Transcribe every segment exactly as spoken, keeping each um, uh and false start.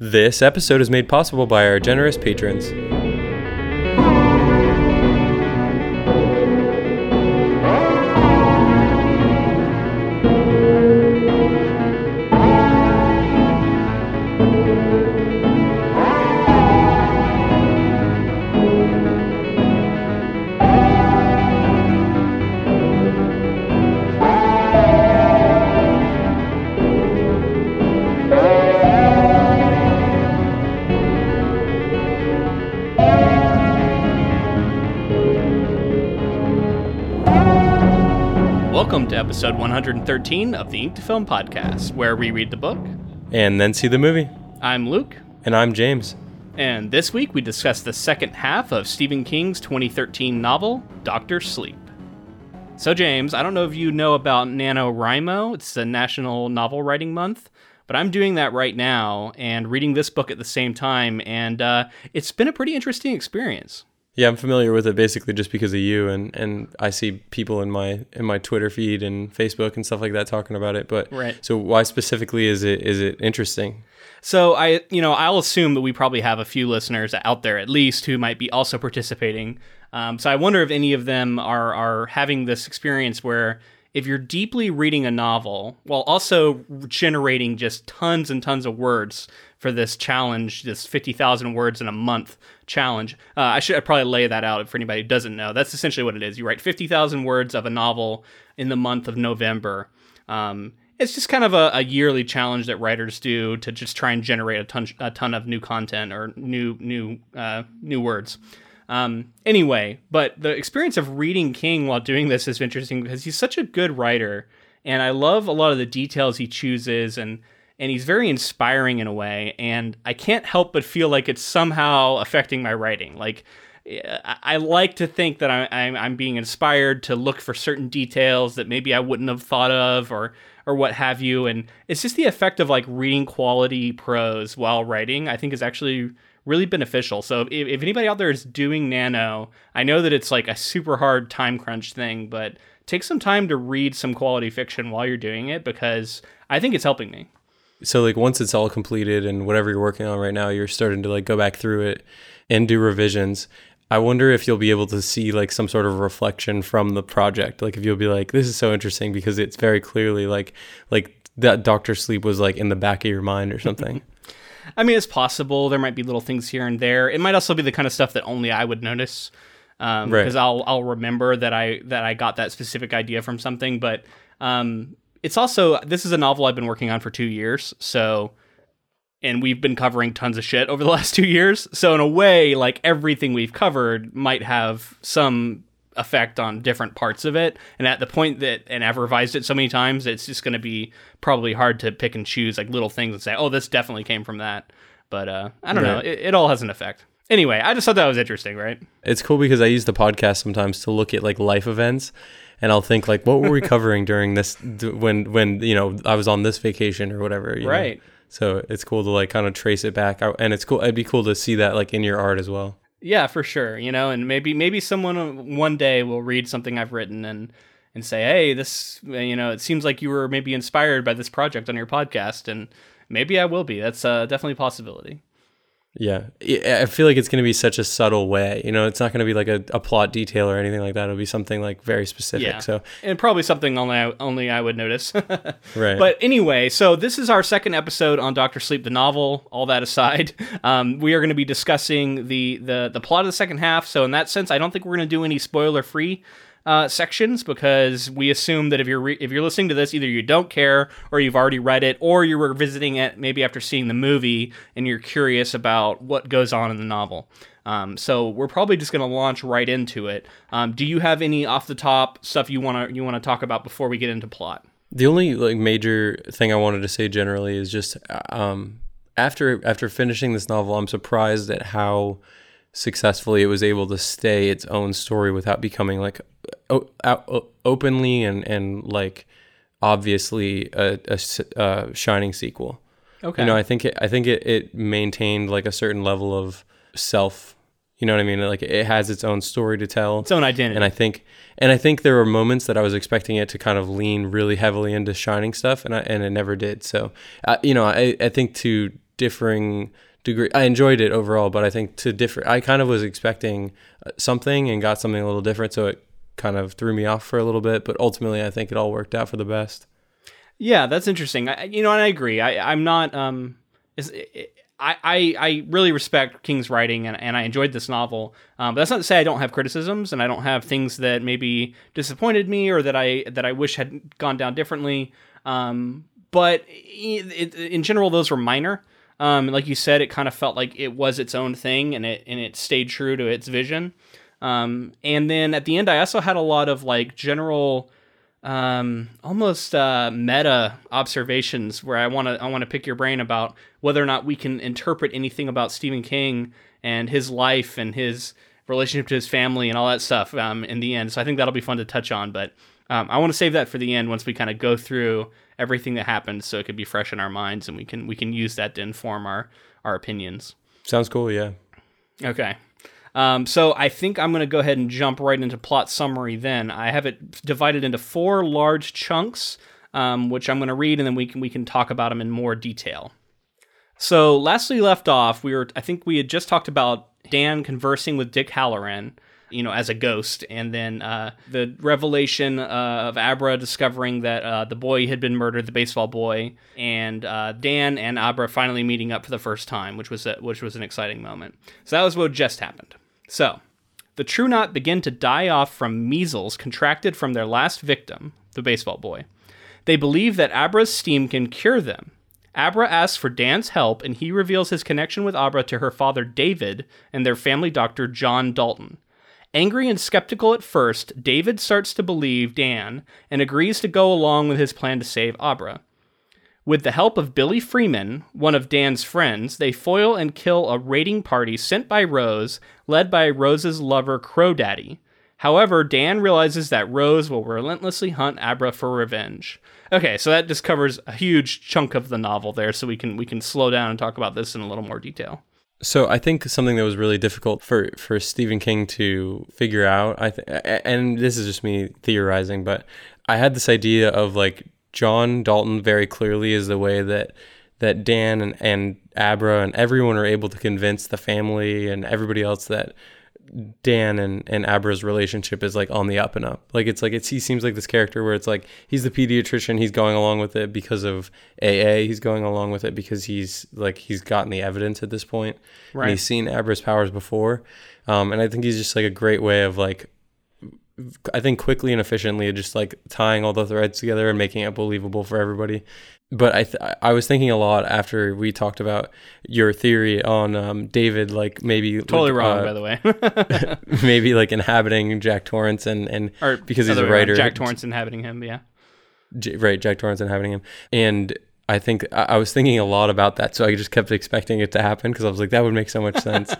This episode is made possible by our generous patrons. Episode one hundred thirteen of the Ink to Film Podcast, where we read the book and then see the movie. I'm Luke. And I'm James. And this week we discuss the second half of Stephen King's twenty thirteen novel, Doctor Sleep. So James, I don't know if you know about NaNoWriMo. It's the National Novel Writing Month, but I'm doing that right now and reading this book at the same time, and uh, it's been a pretty interesting experience. Yeah, I'm familiar with it basically just because of you, and, and I see people in my in my Twitter feed and Facebook and stuff like that talking about it. But right. So why specifically is it is it interesting? So I you know I'll assume that we probably have a few listeners out there at least who might be also participating. Um, so I wonder if any of them are are having this experience where if you're deeply reading a novel while also generating just tons and tons of words for this challenge, this fifty thousand words in a month challenge. Uh, I should I'd probably lay that out for anybody who doesn't know. That's essentially what it is. You write fifty thousand words of a novel in the month of November. Um, it's just kind of a, a yearly challenge that writers do to just try and generate a ton, a ton of new content or new, new, uh, new words. Um, anyway, but the experience of reading King while doing this is interesting because he's such a good writer, and I love a lot of the details he chooses, and, and he's very inspiring in a way, and I can't help but feel like it's somehow affecting my writing. Like, I, I like to think that I, I'm, I'm being inspired to look for certain details that maybe I wouldn't have thought of, or, or what have you, and it's just the effect of, like, reading quality prose while writing, I think is actually really beneficial. So if, if anybody out there is doing Nano, I know that it's like a super hard time crunch thing, but take some time to read some quality fiction while you're doing it, because I think it's helping me. So like once it's all completed and whatever you're working on right now, you're starting to like go back through it and do revisions. I wonder if you'll be able to see like some sort of reflection from the project. Like if you'll be like, this is so interesting because it's very clearly like, like that Doctor Sleep was like in the back of your mind or something. I mean, it's possible. There might be little things here and there. It might also be the kind of stuff that only I would notice, um, right. because I'll I'll remember that I that I got that specific idea from something. But um, it's also, this is a novel I've been working on for two years, so, and we've been covering tons of shit over the last two years. So in a way, like everything we've covered might have some effect on different parts of it, and at the point that, and I've revised it so many times, it's just going to be probably hard to pick and choose like little things and say, oh, this definitely came from that, but uh I don't right. know it, it all has an effect. Anyway, I just thought that was interesting. Right, it's cool because I use the podcast sometimes to look at like life events, and I'll think like, what were we covering during this d- when when you know I was on this vacation or whatever, you right know? So it's cool to like kind of trace it back, and it's cool, it'd be cool to see that like in your art as well. Yeah, for sure, you know, and maybe maybe someone one day will read something I've written and, and say, hey, this, you know, it seems like you were maybe inspired by this project on your podcast, and maybe I will be. That's uh, definitely a possibility. Yeah, I feel like it's going to be such a subtle way, you know, it's not going to be like a, a plot detail or anything like that. It'll be something like very specific. Yeah. So and probably something only I, only I would notice. Right. But anyway, so this is our second episode on Doctor Sleep, the novel. All that aside, um, we are going to be discussing the, the, the plot of the second half. So in that sense, I don't think we're going to do any spoiler-free uh, sections, because we assume that if you're re- if you're listening to this, either you don't care, or you've already read it, or you're revisiting it maybe after seeing the movie and you're curious about what goes on in the novel. Um, so we're probably just going to launch right into it. Um, do you have any off the top stuff you want to you want to talk about before we get into plot? The only like major thing I wanted to say generally is just um, after after finishing this novel, I'm surprised at how successfully it was able to stay its own story without becoming like o- o- openly and and like obviously a, a, a Shining sequel. Okay, you know, I think it, I think it, it maintained like a certain level of self. You know what I mean? Like it has its own story to tell, its own identity. And I think and I think there were moments that I was expecting it to kind of lean really heavily into Shining stuff, and I, and it never did. So uh, you know, I I think to differing degree. I enjoyed it overall, but I think to differ, I kind of was expecting something and got something a little different, so it kind of threw me off for a little bit, but ultimately I think it all worked out for the best. Yeah, that's interesting. I, you know, and I agree. I, I'm not, um, it's, it, I, I, I really respect King's writing, and, and I enjoyed this novel. Um, but that's not to say I don't have criticisms and I don't have things that maybe disappointed me or that I, that I wish had gone down differently. Um, but it, it, in general, those were minor. Um, like you said, it kind of felt like it was its own thing, and it, and it stayed true to its vision. Um, and then at the end, I also had a lot of like general, um, almost, uh, meta observations where I want to, I want to pick your brain about whether or not we can interpret anything about Stephen King and his life and his relationship to his family and all that stuff, um, in the end. So I think that'll be fun to touch on, but, um, I want to save that for the end once we kind of go through everything that happened, so it could be fresh in our minds and we can, we can use that to inform our, our opinions. Sounds cool. Yeah. Okay. Um, so I think I'm going to go ahead and jump right into plot summary then. I have it divided into four large chunks, um, which I'm going to read, and then we can we can talk about them in more detail. So last we left off, we were I think we had just talked about Dan conversing with Dick Halloran, you know, as a ghost, and then uh, the revelation uh, of Abra discovering that uh, the boy had been murdered, the baseball boy, and uh, Dan and Abra finally meeting up for the first time, which was a, which was an exciting moment. So that was what just happened. So, the True Knot begin to die off from measles contracted from their last victim, the baseball boy. They believe that Abra's steam can cure them. Abra asks for Dan's help, and he reveals his connection with Abra to her father David and their family doctor John Dalton. Angry and skeptical at first, David starts to believe Dan and agrees to go along with his plan to save Abra. With the help of Billy Freeman, one of Dan's friends, they foil and kill a raiding party sent by Rose, led by Rose's lover, Crow Daddy. However, Dan realizes that Rose will relentlessly hunt Abra for revenge. Okay, so that just covers a huge chunk of the novel there, so we can we can slow down and talk about this in a little more detail. So I think something that was really difficult for, for Stephen King to figure out, I th- and this is just me theorizing, but I had this idea of like, John Dalton very clearly is the way that that Dan and, and Abra and everyone are able to convince the family and everybody else that Dan and, and Abra's relationship is like on the up and up. Like it's like it's he seems like this character where it's like he's the pediatrician, he's going along with it because of A A, he's going along with it because he's like he's gotten the evidence at this point. Right. And he's seen Abra's powers before. Um, and I think he's just like a great way of like I think quickly and efficiently just like tying all the threads together and making it believable for everybody. But I th- I was thinking a lot after we talked about your theory on um, David, like maybe totally like, wrong, uh, by the way, maybe like inhabiting Jack Torrance and, and or, because he's a writer, Jack Torrance inhabiting him. Yeah. J- right. Jack Torrance inhabiting him. And I think I-, I was thinking a lot about that. So I just kept expecting it to happen because I was like, that would make so much sense.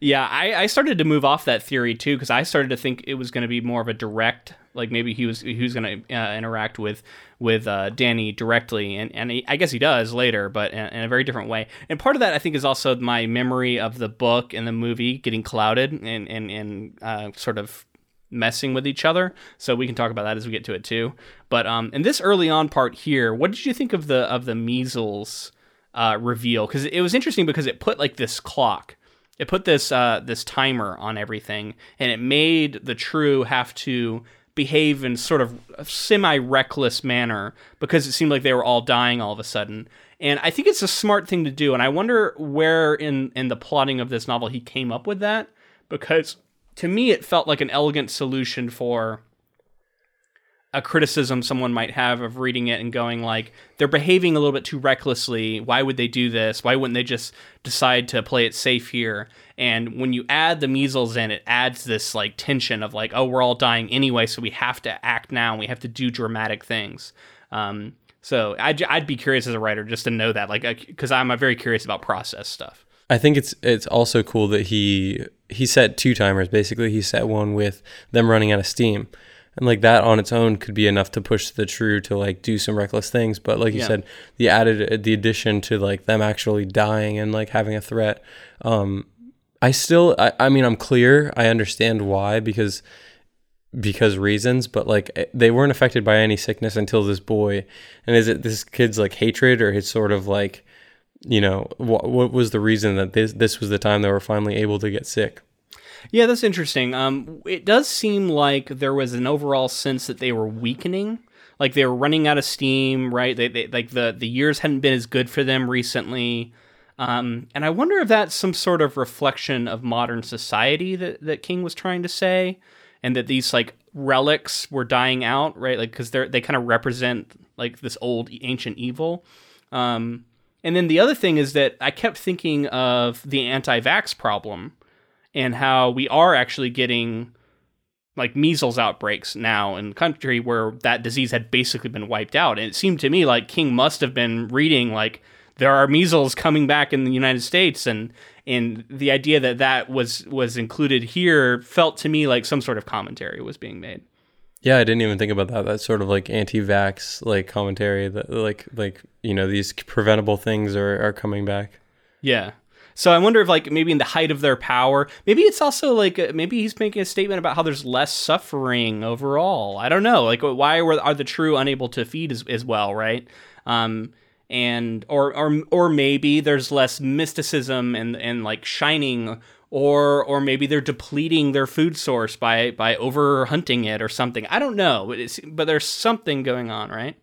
Yeah, I, I started to move off that theory, too, because I started to think it was going to be more of a direct, like maybe he was he was going to uh, interact with with uh, Danny directly. And, and he, I guess he does later, but in, in a very different way. And part of that, I think, is also my memory of the book and the movie getting clouded and, and, and uh, sort of messing with each other. So we can talk about that as we get to it, too. But um, in this early on part here, what did you think of the, of the measles uh, reveal? Because it was interesting because it put like this clock. It put this uh, this timer on everything, and it made the True have to behave in sort of a semi-reckless manner because it seemed like they were all dying all of a sudden. And I think it's a smart thing to do, and I wonder where in, in the plotting of this novel he came up with that, because to me it felt like an elegant solution for a criticism someone might have of reading it and going like, they're behaving a little bit too recklessly. Why would they do this? Why wouldn't they just decide to play it safe here? And when you add the measles in, it adds this like tension of like, oh, we're all dying anyway, so we have to act now. And we have to do dramatic things. Um, so I'd, I'd be curious as a writer just to know that, like, because I'm a very curious about process stuff. I think it's it's also cool that he he set two timers. Basically, he set one with them running out of steam. And like that on its own could be enough to push the True to like do some reckless things. But like you yeah. said, the added the addition to like them actually dying and like having a threat. Um, I still, I, I mean, I'm clear. I understand why because because reasons. But like they weren't affected by any sickness until this boy. And is it this kid's like hatred or his sort of like you know, what, what was the reason that this this was the time they were finally able to get sick? Yeah, that's interesting. Um, it does seem like there was an overall sense that they were weakening, like they were running out of steam, right? They, they like the, the years hadn't been as good for them recently. Um, and I wonder if that's some sort of reflection of modern society that, that King was trying to say, and that these like relics were dying out, right? Like, cause they're, they kind of represent like this old ancient evil. Um, and then the other thing is that I kept thinking of the anti-vax problem, and how we are actually getting like measles outbreaks now in the country where that disease had basically been wiped out. And it seemed to me like King must have been reading like there are measles coming back in the United States, and and the idea that that was was included here felt to me like some sort of commentary was being made. Yeah, I didn't even think about that. That sort of like anti-vax like commentary that like like you know these preventable things are are coming back. Yeah. So I wonder if, like, maybe in the height of their power, maybe it's also, like, maybe he's making a statement about how there's less suffering overall. I don't know. Like, why were are the true unable to feed as, as well, right? Um, and or or or maybe there's less mysticism and, and like, shining, or or maybe they're depleting their food source by, by over-hunting it or something. I don't know, but, it's, but there's something going on, right?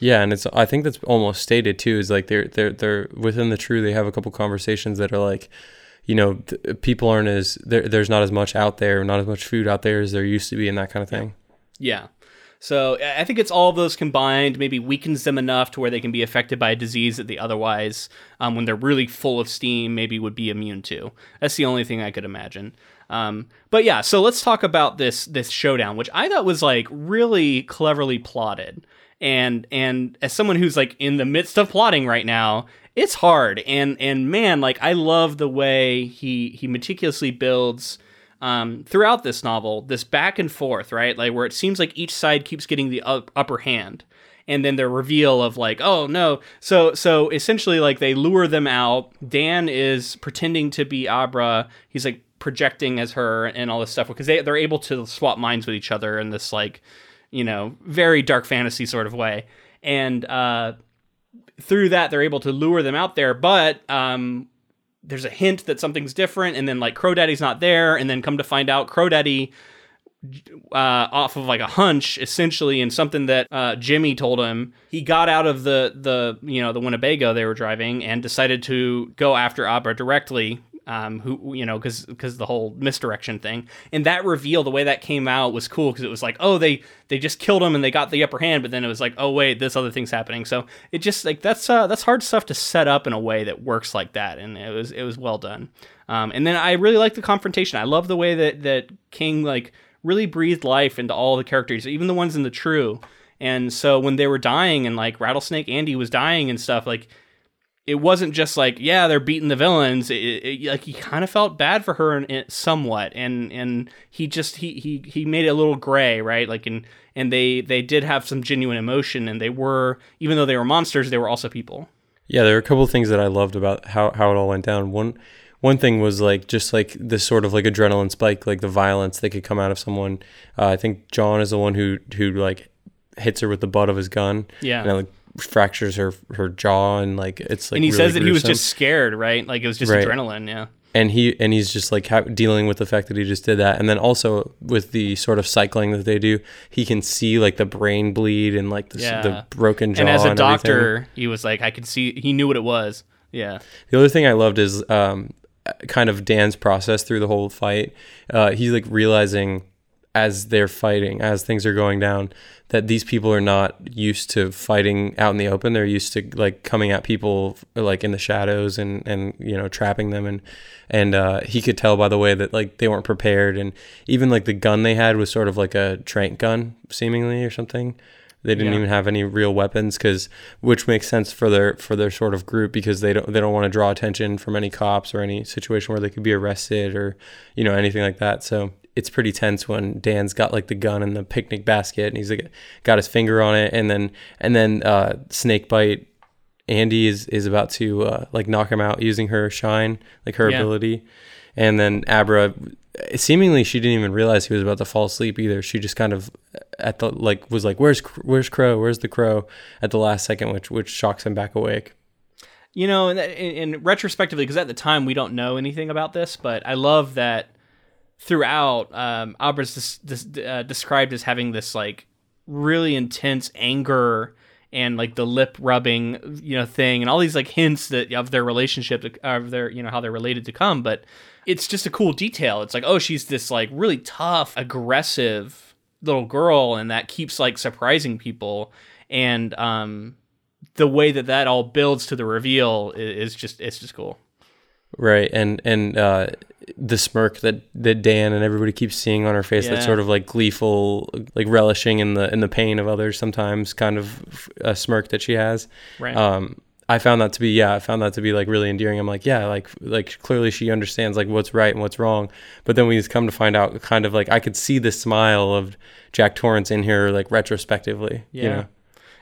Yeah, and it's I think that's almost stated too, is like they're they're they're within the True, they have a couple conversations that are like, you know, th- people aren't as there there's not as much out there, not as much food out there as there used to be, and that kind of thing. Yeah. So I think it's all of those combined maybe weakens them enough to where they can be affected by a disease that they otherwise, um, when they're really full of steam, maybe would be immune to. That's the only thing I could imagine. Um, but yeah, so let's talk about this this showdown, which I thought was like really cleverly plotted. And and as someone who's like in the midst of plotting right now, it's hard. And and man, like I love the way he he meticulously builds um, throughout this novel, this back and forth, right? Like where it seems like each side keeps getting the up, upper hand, and then the reveal of like, oh no. So so essentially, like they lure them out. Dan is pretending to be Abra. He's like projecting as her and all this stuff because they they're able to swap minds with each other in this like, you know, very dark fantasy sort of way. And uh, through that, they're able to lure them out there. But um, there's a hint that something's different. And then, like, Crow Daddy's not there. And then come to find out, Crow Daddy, uh, off of, like, a hunch, essentially, and something that uh, Jimmy told him, he got out of the, the, you know, the Winnebago they were driving and decided to go after Abra directly. Um, who, you know, cause, cause the whole misdirection thing, and that reveal, the way that came out was cool. Cause it was like, oh, they, they just killed him and they got the upper hand, but then it was like, oh wait, this other thing's happening. So it just like, that's uh that's hard stuff to set up in a way that works like that. And it was, it was well done. Um, and then I really like the confrontation. I love the way that, that King like really breathed life into all the characters, even the ones in the True. And so when they were dying and like Rattlesnake Andi was dying and stuff, like, it wasn't just like, yeah, they're beating the villains. It, it, like he kind of felt bad for her in, in, somewhat, and and he just he he he made it a little gray, right? Like and and they they did have some genuine emotion, and they were, even though they were monsters, they were also people. Yeah, there were a couple of things that I loved about how, how it all went down. One one thing was like just like this sort of like adrenaline spike, like the violence that could come out of someone. Uh, I think John is the one who who like hits her with the butt of his gun. Yeah. And I, like, fractures her her jaw, and like it's like, and he really says that gruesome. He was just scared, right? Like it was just right. Adrenaline. Yeah. And he and he's just like ha- dealing with the fact that he just did that, and then also with the sort of cycling that they do, he can see like the brain bleed and like the, yeah. the broken jaw. And as a and doctor, everything. He was like, I could see, he knew what it was. Yeah. The other thing I loved is um kind of Dan's process through the whole fight. Uh, he's like realizing, as they're fighting, as things are going down, that these people are not used to fighting out in the open. They're used to like coming at people like in the shadows and, and, you know, trapping them. And, and, uh, he could tell by the way that like they weren't prepared. And even like the gun they had was sort of like a tranq gun seemingly or something. They didn't yeah. even have any real weapons, cause which makes sense for their, for their sort of group, because they don't, they don't want to draw attention from any cops or any situation where they could be arrested or, you know, anything like that. So it's pretty tense when Dan's got like the gun in the picnic basket and he's like got his finger on it. And then, and then, uh, Snakebite Andi is, is about to, uh, like knock him out using her shine, like her yeah. ability. And then Abra, seemingly she didn't even realize he was about to fall asleep either. She just kind of at the, like, was like, where's, where's Crow? Where's the Crow at the last second, which, which shocks him back awake. you know, and, and retrospectively, because at the time we don't know anything about this, but I love that throughout, um, Abra's dis- dis- uh, described as having this like really intense anger and like the lip rubbing, you know, thing, and all these like hints that of their relationship, of their, you know, how they're related to come. But it's just a cool detail. It's like, oh, she's this like really tough, aggressive little girl, and that keeps like surprising people. And um, the way that that all builds to the reveal is just, it's just cool. Right, and and uh, the smirk that, that Dan and everybody keeps seeing on her face, yeah. That sort of like gleeful, like relishing in the in the pain of others sometimes, kind of a smirk that she has. Right. Um, I found that to be yeah, I found that to be like really endearing. I'm like yeah, like like clearly she understands like what's right and what's wrong. But then we just come to find out, kind of like I could see the smile of Jack Torrance in here, like retrospectively. Yeah. You know?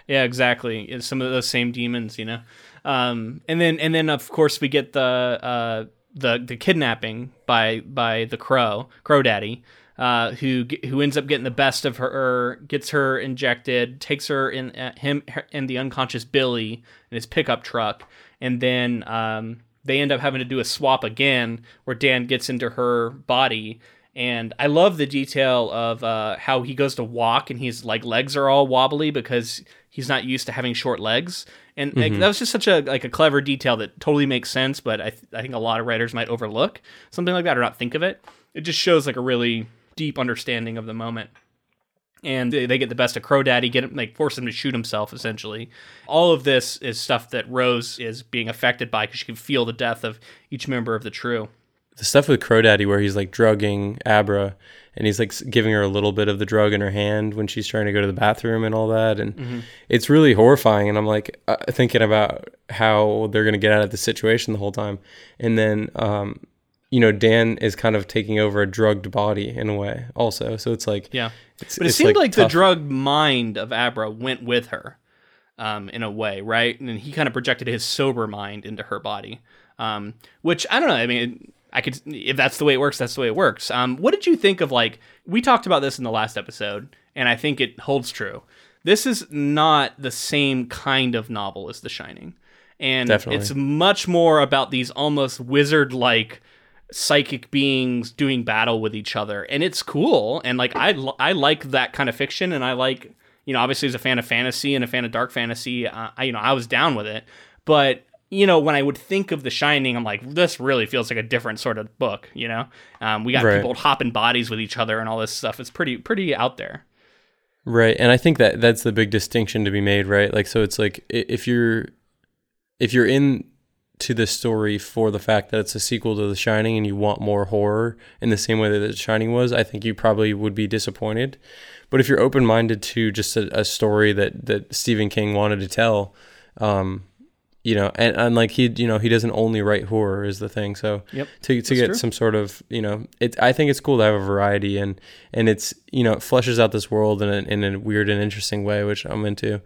Yeah, exactly. It's some of those same demons, you know. Um, and then, and then, of course, we get the uh, the the kidnapping by by the crow, Crow Daddy, uh, who who ends up getting the best of her, gets her injected, takes her in uh, him her, and the unconscious Billy in his pickup truck, and then um, they end up having to do a swap again, where Dan gets into her body. And I love the detail of uh, how he goes to walk and his like legs are all wobbly because he's not used to having short legs. And like, mm-hmm. that was just such a like a clever detail that totally makes sense, but I th- I think a lot of writers might overlook something like that or not think of it. It just shows like a really deep understanding of the moment. And they, they get the best of Crow Daddy, get him, like force him to shoot himself essentially. All of this is stuff that Rose is being affected by because she can feel the death of each member of the True. The stuff with Crow Daddy where he's like drugging Abra and he's like giving her a little bit of the drug in her hand when she's trying to go to the bathroom and all that. And mm-hmm. it's really horrifying. And I'm like uh, thinking about how they're going to get out of the situation the whole time. And then, um, you know, Dan is kind of taking over a drugged body in a way also. So it's like, yeah, it's, but it seemed like, like the drugged mind of Abra went with her um, in a way. Right. And then he kind of projected his sober mind into her body, um, which I don't know. I mean, it, I could, if that's the way it works, that's the way it works. Um, what did you think of, like, we talked about this in the last episode, and I think it holds true. This is not the same kind of novel as The Shining. And Definitely. It's much more about these almost wizard-like psychic beings doing battle with each other. And it's cool. And like, I, I like that kind of fiction. And I like, you know, obviously as a fan of fantasy and a fan of dark fantasy, uh, I, you know, I was down with it, but you know, when I would think of The Shining, I'm like, this really feels like a different sort of book, you know? Um, we got right. people hopping bodies with each other and all this stuff. It's pretty pretty out there. Right, and I think that that's the big distinction to be made, right? Like, so it's like, if you're if you're in to this story for the fact that it's a sequel to The Shining and you want more horror in the same way that The Shining was, I think you probably would be disappointed. But if you're open-minded to just a, a story that, that Stephen King wanted to tell, um, you know, and, and like he, you know, he doesn't only write horror is the thing. So yep, to to get true. some sort of, you know, it, I think it's cool to have a variety and, and it's, you know, it fleshes out this world in a, in a weird and interesting way, which I'm into.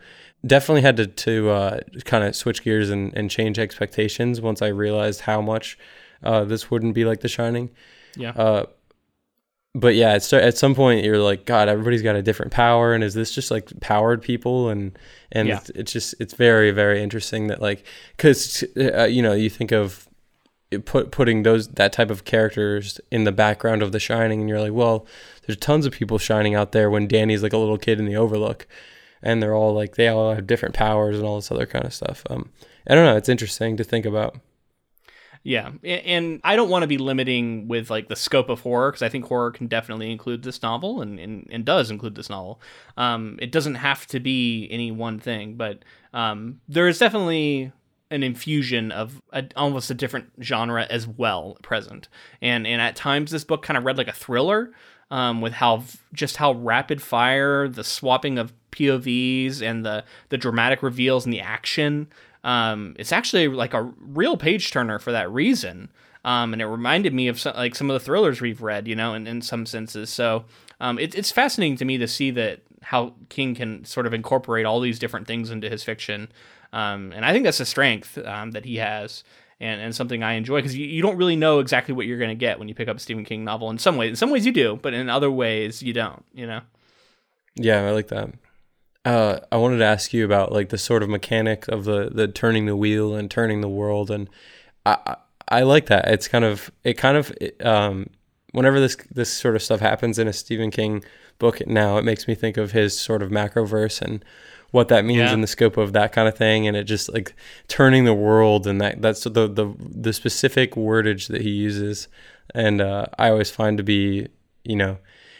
Definitely had to, to uh, kind of switch gears and, and change expectations once I realized how much uh, this wouldn't be like The Shining. Yeah. Uh, but yeah, it's, at some point you're like, God, everybody's got a different power. And is this just like powered people? And, and yeah. it's, it's just, it's very, very interesting that like, cause uh, you know, you think of it put, putting those, that type of characters in the background of The Shining. And you're like, well, there's tons of people shining out there when Danny's like a little kid in the Overlook and they're all like, they all have different powers and all this other kind of stuff. Um, I don't know. It's interesting to think about. Yeah, and I don't want to be limiting with like the scope of horror because I think horror can definitely include this novel and, and, and does include this novel. Um, it doesn't have to be any one thing, but um, there is definitely an infusion of a, almost a different genre as well present. And and at times this book kind of read like a thriller um, with how just how rapid fire, the swapping of P O Vs and the the dramatic reveals and the action. Um, it's actually like a real page turner for that reason. Um, and it reminded me of some, like some of the thrillers we've read, you know, in, in some senses. So, um, it, it's fascinating to me to see that how King can sort of incorporate all these different things into his fiction. Um, and I think that's a strength, um, that he has and, and something I enjoy because you, you don't really know exactly what you're going to get when you pick up a Stephen King novel in some ways, in some ways you do, but in other ways you don't, you know? Yeah. I like that. uh, I wanted to ask you about like the sort of mechanic of the the turning the wheel and turning the world, and I I like that. It's kind of it kind of um, whenever this this sort of stuff happens in a Stephen King book now, it makes me think of his sort of macroverse and what that means yeah. in the scope of that kind of thing, and it just like turning the world, and that that's the the the specific wordage that he uses, and uh, I always find to be, you know.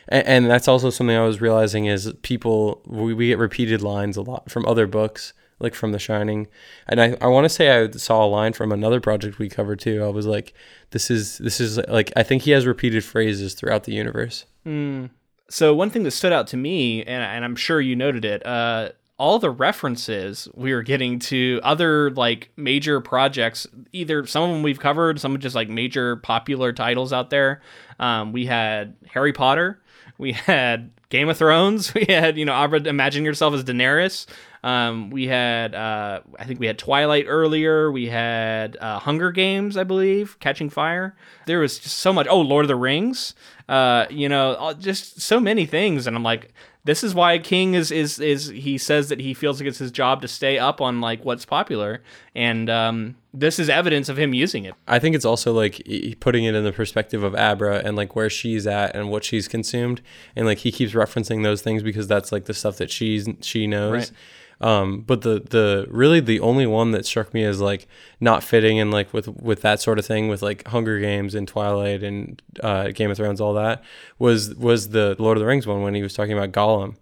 And that's also something I was realizing is people, we, we get repeated lines a lot from other books, like from The Shining. And I, I want to say I saw a line from another project we covered too. I was like, this is, this is like, I think he has repeated phrases throughout the universe. Mm. So one thing that stood out to me, and, and I'm sure you noted it, uh, all the references we were getting to other like major projects, either some of them we've covered, some just like major popular titles out there. Um, we had Harry Potter. We had Game of Thrones. We had, you know, Abra, imagine yourself as Daenerys. Um, we had, uh, I think we had Twilight earlier. We had uh, Hunger Games, I believe, Catching Fire. There was just so much. Oh, Lord of the Rings. Uh, you know, just so many things. And I'm like, this is why King is, is, is he says that he feels like it's his job to stay up on like what's popular. And um, this is evidence of him using it. I think it's also like putting it in the perspective of Abra and like where she's at and what she's consumed. And like he keeps referencing those things because that's like the stuff that she's, she knows. Right. Um, but the, the really the only one that struck me as like not fitting and like with, with that sort of thing with like Hunger Games and Twilight and uh, Game of Thrones, all that was was the Lord of the Rings one when he was talking about Gollum.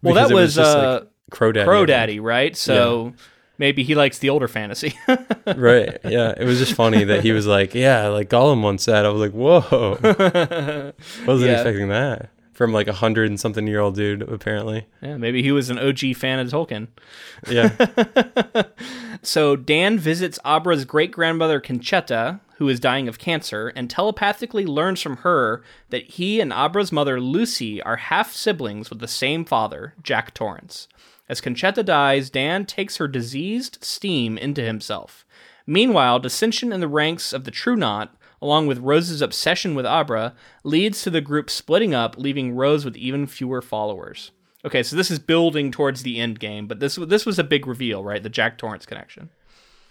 Well, that was, was just, uh, like, Crow Daddy, Crow Daddy, right? So yeah. Maybe he likes the older fantasy. Right. Yeah. It was just funny that he was like, yeah, like Gollum once said. I was like, whoa, wasn't yeah. expecting that. From like a hundred and something year old dude, apparently. Yeah, maybe he was an O G fan of Tolkien. Yeah. So Dan visits Abra's great-grandmother Concetta, who is dying of cancer, and telepathically learns from her that he and Abra's mother Lucy are half-siblings with the same father, Jack Torrance. As Concetta dies, Dan takes her diseased steam into himself. Meanwhile, dissension in the ranks of the True Knot, along with Rose's obsession with Abra, leads to the group splitting up, leaving Rose with even fewer followers. Okay, so this is building towards the end game, but this this was a big reveal, right? The Jack Torrance connection.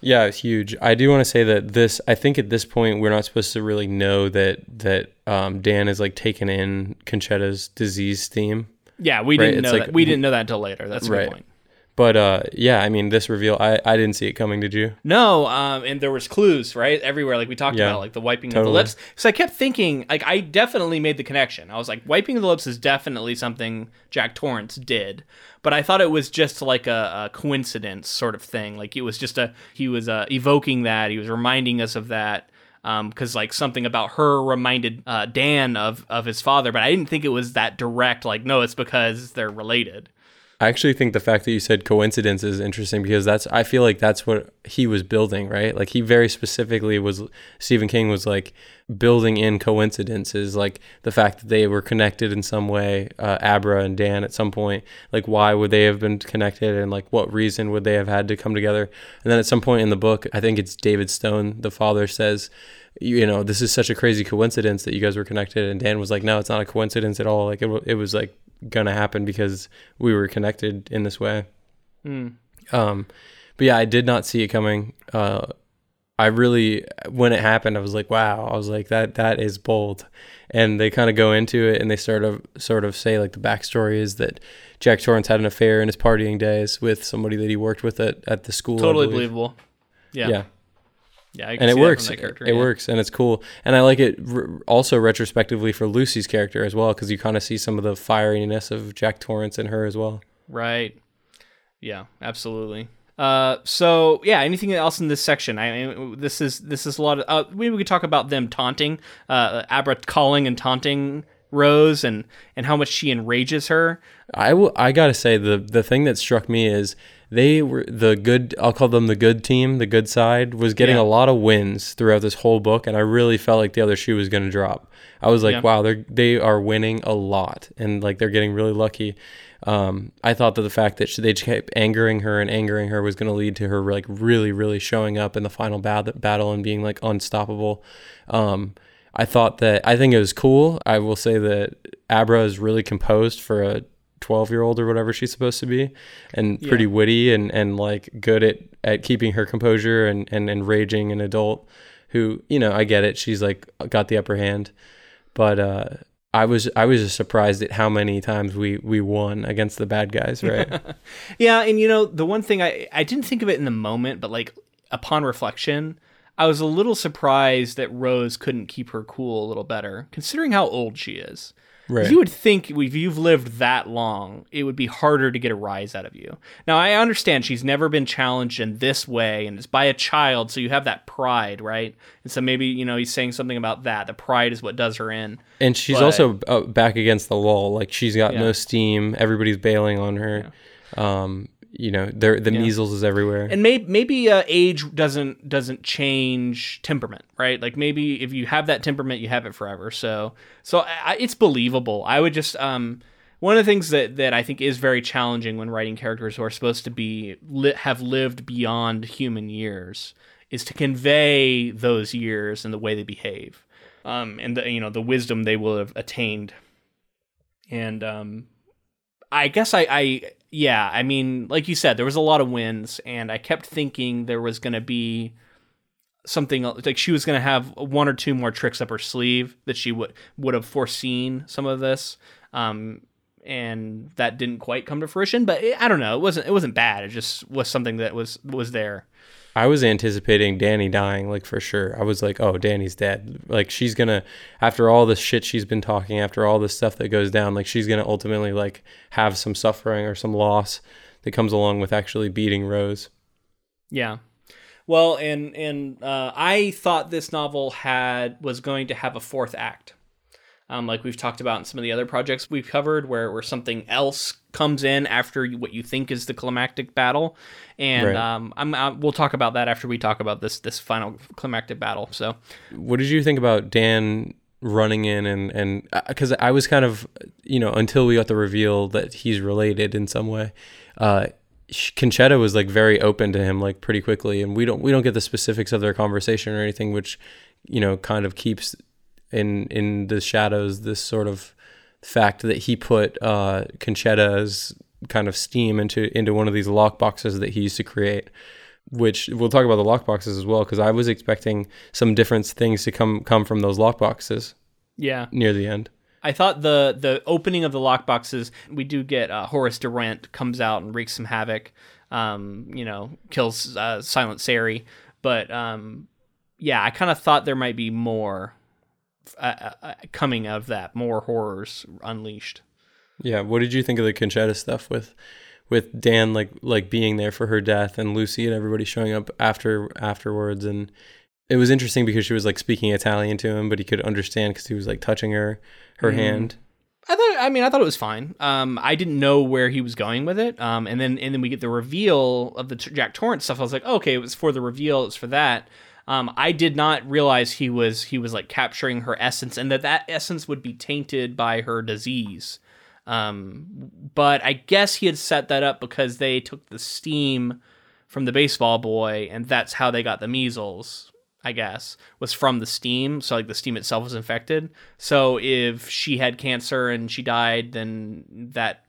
Yeah, it's huge. I do want to say that this, I think at this point, we're not supposed to really know that that um, Dan is like taken in Concetta's disease theme. Yeah, we right? didn't it's know like, that. We didn't know that until later. That's a right. good point. But, uh, yeah, I mean, this reveal, I, I didn't see it coming, did you? No, um, and there was clues, right, everywhere, like we talked yeah, about, like the wiping totally. of the lips. So I kept thinking, like, I definitely made the connection. I was like, wiping the lips is definitely something Jack Torrance did. But I thought it was just, like, a, a coincidence sort of thing. Like, it was just a, he was uh, evoking that, he was reminding us of that. Because um, like something about her reminded uh, Dan of, of his father, but I didn't think it was that direct, like, no, it's because they're related. I actually think the fact that you said coincidence is interesting because that's, I feel like that's what he was building, right? Like he very specifically was, Stephen King was like building in coincidences, like the fact that they were connected in some way, uh, Abra and Dan at some point, like why would they have been connected and like what reason would they have had to come together? And then at some point in the book, I think it's David Stone, the father, says, you know, this is such a crazy coincidence that you guys were connected. And Dan was like, no, it's not a coincidence at all. Like it, it was like, gonna happen because we were connected in this way. Mm. Um, but yeah, I did not see it coming. Uh, I really, when it happened, I was like, wow, I was like, that, that is bold. And they kind of go into it and they sort of, sort of say like the backstory is that Jack Torrance had an affair in his partying days with somebody that he worked with at, at the school. Totally believable. Yeah. Yeah. Yeah, I can and see it works. That it yeah. works, and it's cool, and I like it. Re- also, retrospectively for Lucy's character as well, because you kind of see some of the fieriness of Jack Torrance in her as well. Right. Yeah. Absolutely. Uh. So yeah. Anything else in this section? I mean, this is this is a lot of. Uh, maybe we could talk about them taunting, uh, Abra calling and taunting Rose, and and how much she enrages her. I w- I gotta say the the thing that struck me is. They were the good, I'll call them the good team, the good side, was getting yeah. a lot of wins throughout this whole book. And I really felt like the other shoe was going to drop. I was like, yeah. wow, they're, they are winning a lot. And like, they're getting really lucky. Um, I thought that the fact that she, they kept angering her and angering her was going to lead to her like really, really showing up in the final bat- battle and being like unstoppable. Um, I thought that, I think it was cool. I will say that Abra is really composed for a twelve year old or whatever she's supposed to be, and yeah. pretty witty and, and like good at, at keeping her composure and, and enraging an adult who, you know, I get it. She's like got the upper hand, but, uh, I was I was just surprised at how many times we, we won against the bad guys, right? Yeah, and you know, the one thing I, I didn't think of it in the moment, but like upon reflection, I was a little surprised that Rose couldn't keep her cool a little better, considering how old she is. Right. You would think if you've lived that long, it would be harder to get a rise out of you. Now, I understand she's never been challenged in this way, and it's by a child, so you have that pride, right? And so maybe, you know, he's saying something about that. The pride is what does her in. And she's but, also uh, back against the wall. Like, she's got yeah. no steam. Everybody's bailing on her. Yeah. Um, you know, the yeah. measles is everywhere. And may- maybe uh, age doesn't doesn't change temperament, right? Like maybe if you have that temperament, you have it forever. So so I, it's believable. I would just um one of the things that, that I think is very challenging when writing characters who are supposed to be li- have lived beyond human years is to convey those years and the way they behave, um and the, you know, the wisdom they will have attained. And um I guess I. I Yeah, I mean, like you said, there was a lot of wins, and I kept thinking there was going to be something, like she was going to have one or two more tricks up her sleeve that she would would have foreseen some of this, um, and that didn't quite come to fruition. But it, I don't know, it wasn't it wasn't bad. It just was something that was was there. I was anticipating Danny dying, like, for sure. I was like, oh, Danny's dead. Like, she's going to, after all this shit she's been talking, after all this stuff that goes down, like, she's going to ultimately, like, have some suffering or some loss that comes along with actually beating Rose. Yeah. Well, and and uh, I thought this novel had was going to have a fourth act. Um, like we've talked about in some of the other projects we've covered, where, where something else comes in after you, what you think is the climactic battle, and right. um, I'm, I, we'll talk about that after we talk about this this final climactic battle. So, what did you think about Dan running in and and because I was kind of, you know, until we got the reveal that he's related in some way, uh, Concetta was like very open to him like pretty quickly, and we don't we don't get the specifics of their conversation or anything, which, you know, kind of keeps in in the shadows this sort of fact that he put uh, Concetta's kind of steam into into one of these lockboxes that he used to create, which we'll talk about the lockboxes as well, because I was expecting some different things to come come from those lockboxes. Yeah, near the end. I thought the the opening of the lockboxes, we do get uh, Horace Derwent comes out and wreaks some havoc, um, you know, kills uh, Silent Sari. But um, yeah, I kind of thought there might be more. Uh, uh, coming of that, more horrors unleashed. Yeah, what did you think of the Concetta stuff with with Dan like like being there for her death, and Lucy and everybody showing up after afterwards? And it was interesting because she was like speaking Italian to him, but he could understand because he was like touching her her mm. hand. I thought I mean I thought it was fine. Um, I didn't know where he was going with it. Um, and then and then we get the reveal of the Jack Torrance stuff. I was like, oh, okay, it was for the reveal, it's for that. Um, I did not realize he was he was like capturing her essence, and that that essence would be tainted by her disease. Um, but I guess he had set that up because they took the steam from the baseball boy, and that's how they got the measles, I guess, was from the steam. So like the steam itself was infected. So if she had cancer and she died, then that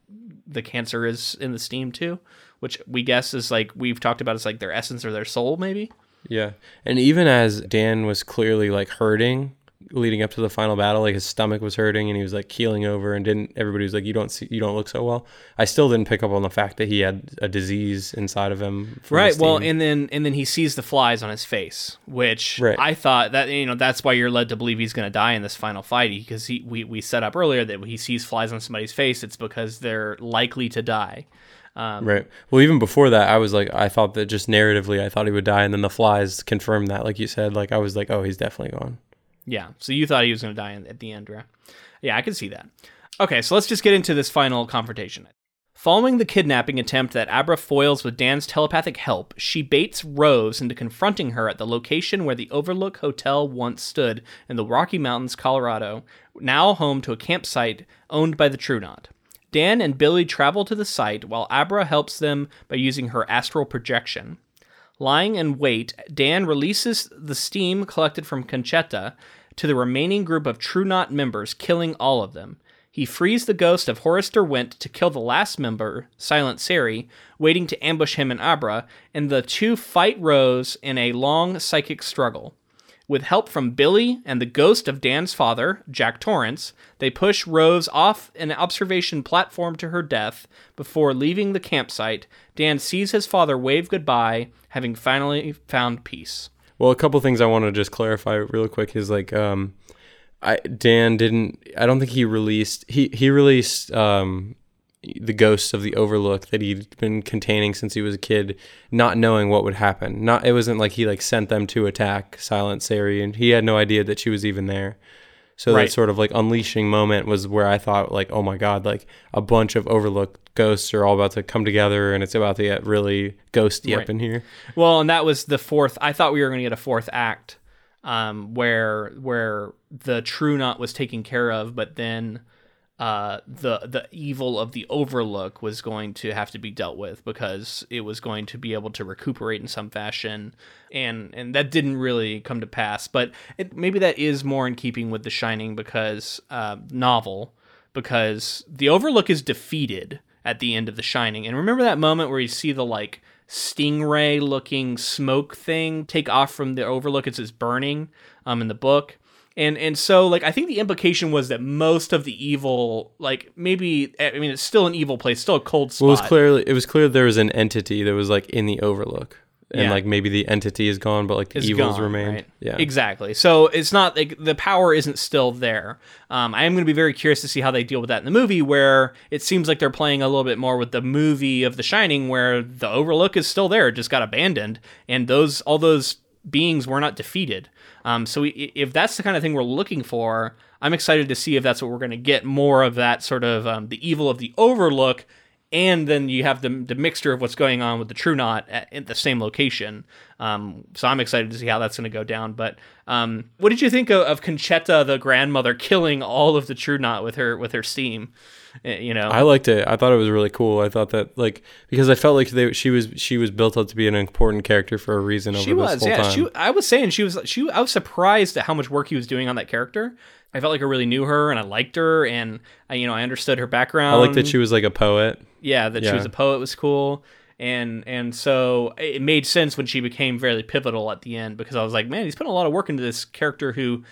the cancer is in the steam too, which we guess is like we've talked about. It's like their essence or their soul, maybe. Yeah. And even as Dan was clearly like hurting leading up to the final battle, like his stomach was hurting and he was like keeling over and didn't, everybody was like, you don't see, you don't look so well. I still didn't pick up on the fact that he had a disease inside of him. Right. Well, and then, and then he sees the flies on his face, which right. I thought that, you know, that's why you're led to believe he's going to die in this final fight. Because he, we, we set up earlier that when he sees flies on somebody's face, it's because they're likely to die. Um, right. Well, even before that, I was like, I thought that just narratively, I thought he would die. And then the flies confirmed that, like you said, like I was like, oh, he's definitely gone. Yeah. So you thought he was going to die in, at the end, right? Yeah, I could see that. Okay, so let's just get into this final confrontation. Following the kidnapping attempt that Abra foils with Dan's telepathic help, she baits Rose into confronting her at the location where the Overlook Hotel once stood in the Rocky Mountains, Colorado, now home to a campsite owned by the True Knot. Dan and Billy travel to the site while Abra helps them by using her astral projection. Lying in wait, Dan releases the steam collected from Concetta to the remaining group of True Knot members, killing all of them. he frees the ghost of Horace Derwent to kill the last member, Silent Sari, waiting to ambush him and Abra, and the two fight Rose in a long psychic struggle. With help from Billy and the ghost of Dan's father, Jack Torrance, they push Rose off an observation platform to her death. Before leaving the campsite, Dan sees his father wave goodbye, having finally found peace. Well, a couple things I want to just clarify real quick is like, um, I Dan didn't, I don't think he released, he, he released um, the ghosts of the Overlook that he'd been containing since he was a kid, not knowing what would happen. Not, it wasn't like he like sent them to attack Silent Sari, and he had no idea that she was even there. So right. That sort of like unleashing moment was where I thought like, oh my God, like a bunch of Overlook ghosts are all about to come together and it's about to get really ghosty right. up in here. Well, and that was the fourth, I thought we were going to get a fourth act um, where, where the True Knot was taken care of, but then uh, the, the evil of the Overlook was going to have to be dealt with because it was going to be able to recuperate in some fashion. And, and that didn't really come to pass, but it, maybe that is more in keeping with The Shining because uh, novel, because the Overlook is defeated at the end of The Shining. And remember that moment where you see the like stingray looking smoke thing take off from the Overlook as it's burning um, in the book. And and so, like, I think the implication was that most of the evil, like, maybe, I mean, it's still an evil place, still a cold spot. Well, it was, clearly, it was clear there was an entity that was, like, in the Overlook. And, yeah. like, maybe the entity is gone, but, like, the it's evil's gone, remained. Right? Yeah. Exactly. So it's not, like, the power isn't still there. Um, I am going to be very curious to see how they deal with that in the movie, where it seems like they're playing a little bit more with the movie of The Shining, where the Overlook is still there, it just got abandoned. And those all those beings were not defeated. Um, so we, if that's the kind of thing we're looking for, I'm excited to see if that's what we're going to get more of, that sort of um, the evil of the Overlook, and then you have the the mixture of what's going on with the True Knot at, at the same location. Um, so I'm excited to see how that's going to go down. But um, what did you think of, of Concetta, the grandmother, killing all of the True Knot with her with her steam? You know, I liked it. I thought it was really cool. I thought that, like, because I felt like they, she was she was built up to be an important character for a reason. Over she was, this whole yeah. Time. She, I was saying she was she. I was surprised at how much work he was doing on that character. I felt like I really knew her and I liked her, and I, you know, I understood her background. I liked that she was like a poet. Yeah, that yeah. she was a poet was cool, and and so it made sense when she became fairly pivotal at the end, because I was like, man, he's putting a lot of work into this character who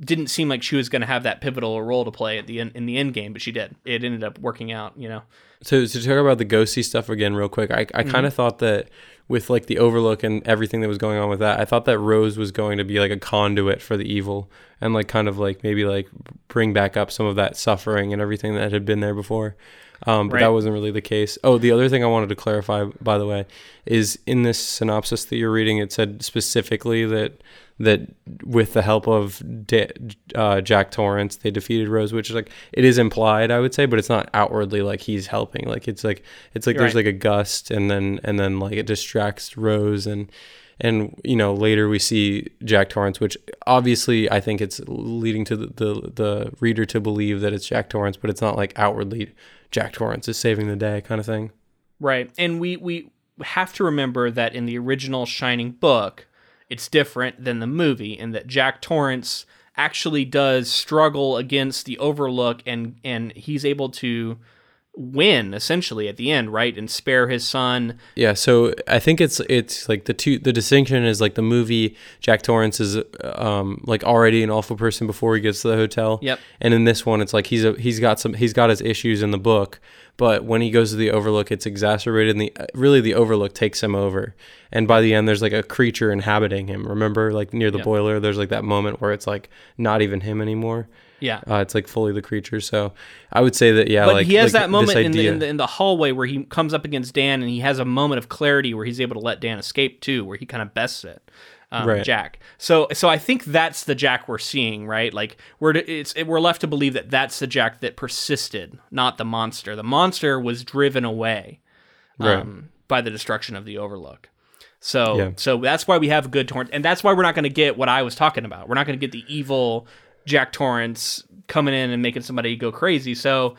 didn't seem like she was going to have that pivotal role to play at the end, in the end game, but she did. It ended up working out, you know. So to talk about the ghosty stuff again real quick, I, I mm-hmm. kind of thought that with like the Overlook and everything that was going on with that, I thought that Rose was going to be like a conduit for the evil and like kind of like maybe like bring back up some of that suffering and everything that had been there before. Um, but right. that wasn't really the case. Oh, the other thing I wanted to clarify, by the way, is in this synopsis that you're reading, it said specifically that that with the help of De- uh, Jack Torrance, they defeated Rose, which is like, it is implied, I would say, but it's not outwardly like he's helping. Like it's like it's like you're there's right. like a gust, and then and then like it distracts Rose, and and you know later we see Jack Torrance, which obviously I think it's leading to the the, the reader to believe that it's Jack Torrance, but it's not like outwardly Jack Torrance is saving the day kind of thing. Right. And we, we have to remember that in the original Shining book, it's different than the movie, and that Jack Torrance actually does struggle against the Overlook, and, and he's able to win essentially at the end, right? And spare his son. Yeah. So I think it's, it's like the two, the distinction is like the movie, Jack Torrance is um, like already an awful person before he gets to the hotel. Yep. And in this one, it's like, he's, a, he's got some, he's got his issues in the book, but when he goes to the Overlook, it's exacerbated, and the, really the Overlook takes him over. And by the end, there's like a creature inhabiting him. Remember like near the yep. boiler, there's like that moment where it's like not even him anymore. Yeah, uh, it's like fully the creature. So I would say that, yeah. But like, he has like that moment in the, in the in the hallway where he comes up against Dan, and he has a moment of clarity where he's able to let Dan escape too, where he kind of bests it, um, right. Jack. So so I think that's the Jack we're seeing, right? Like we're it's it, we're left to believe that that's the Jack that persisted, not the monster. The monster was driven away um, right. by the destruction of the Overlook. So yeah. so that's why we have a good torrent, and that's why we're not going to get what I was talking about. We're not going to get the evil Jack Torrance coming in and making somebody go crazy. So,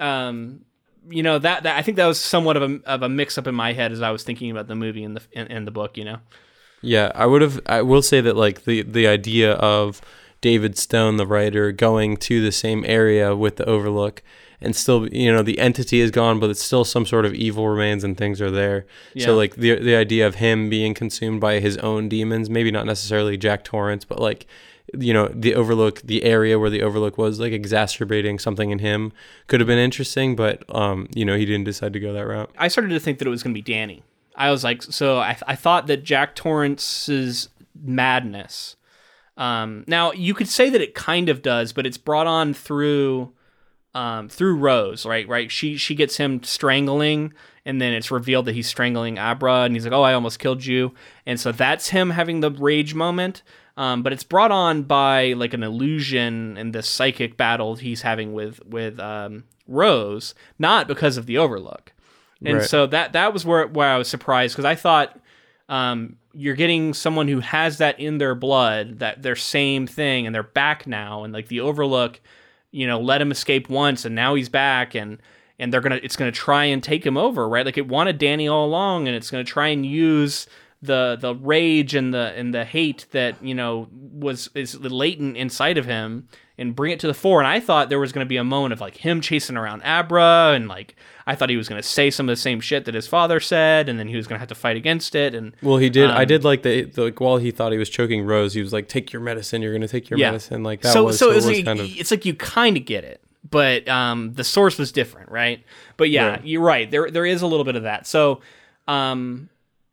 um, you know, that, that I think that was somewhat of a, of a mix up in my head as I was thinking about the movie and the, and, and the book, you know? Yeah, I would have, I will say that like the, the idea of David Stone, the writer, going to the same area with the Overlook, and still, you know, the entity is gone, but it's still some sort of evil remains and things are there. Yeah. So like the the idea of him being consumed by his own demons, maybe not necessarily Jack Torrance, but like, you know, the Overlook, the area where the Overlook was, like, exacerbating something in him could have been interesting, but, um, you know, he didn't decide to go that route. I started to think that it was going to be Danny. I was like, so I, I thought that Jack Torrance's madness. Um, now, you could say that it kind of does, but it's brought on through... Um, through Rose, right? Right. She she gets him strangling, and then it's revealed that he's strangling Abra, and he's like, "Oh, I almost killed you." And so that's him having the rage moment. Um, but it's brought on by like an illusion and this psychic battle he's having with with um, Rose, not because of the Overlook. And right. so that that was where where I was surprised, because I thought um, you're getting someone who has that in their blood, that their same thing, and they're back now, and like the Overlook, you know, let him escape once, and now he's back, and and they're gonna, it's gonna try and take him over, right? Like it wanted Danny all along, and it's gonna try and use the the rage and the and the hate that, you know, was is latent inside of him, and bring it to the fore. And I thought there was gonna be a moment of like him chasing around Abra, and like I thought he was gonna say some of the same shit that his father said, and then he was gonna have to fight against it. And well, he did. Um, I did like the, the like while he thought he was choking Rose, he was like, "Take your medicine. You're gonna take your yeah. medicine." Like that. So was, so, so it was like, kind of... it's like you kind of get it, but um, the source was different, right? But yeah, right. you're right. There there is a little bit of that. So. Um,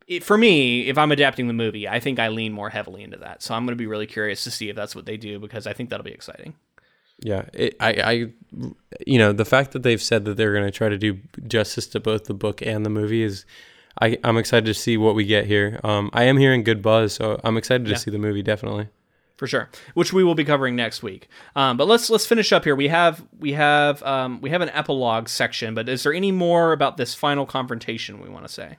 It, for me, if I'm adapting the movie, I think I lean more heavily into that. So I'm going to be really curious to see if that's what they do, because I think that'll be exciting. Yeah, it, I, I, you know, the fact that they've said that they're going to try to do justice to both the book and the movie is, I, I'm excited to see what we get here. Um, I am hearing good buzz, so I'm excited yeah. to see the movie, definitely. For sure, which we will be covering next week. Um, but let's let's finish up here. We have we have um, we have an epilogue section, but is there any more about this final confrontation we want to say?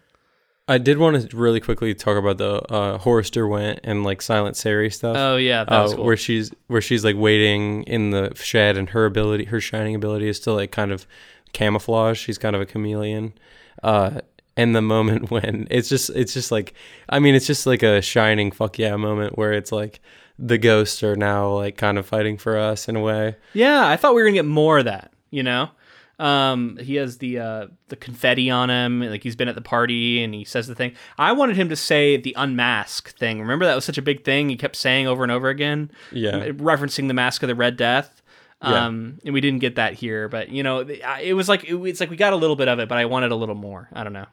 I did want to really quickly talk about the uh, Horace Derwent and like Silent Sari stuff. Oh yeah, that was uh, cool. Where she's where she's like waiting in the shed, and her ability, her shining ability, is to like kind of camouflage. She's kind of a chameleon. Uh, and the moment when it's just it's just like I mean it's just like a Shining fuck yeah moment, where it's like the ghosts are now like kind of fighting for us in a way. Yeah, I thought we were gonna get more of that. You know. Um, he has the, uh, the confetti on him. Like he's been at the party and he says the thing. I wanted him to say the unmask thing. Remember that was such a big thing. He kept saying over and over again, yeah, referencing the mask of the Red Death. Um, yeah. and we didn't get that here, but you know, it was like, it, it's like we got a little bit of it, but I wanted a little more. I don't know.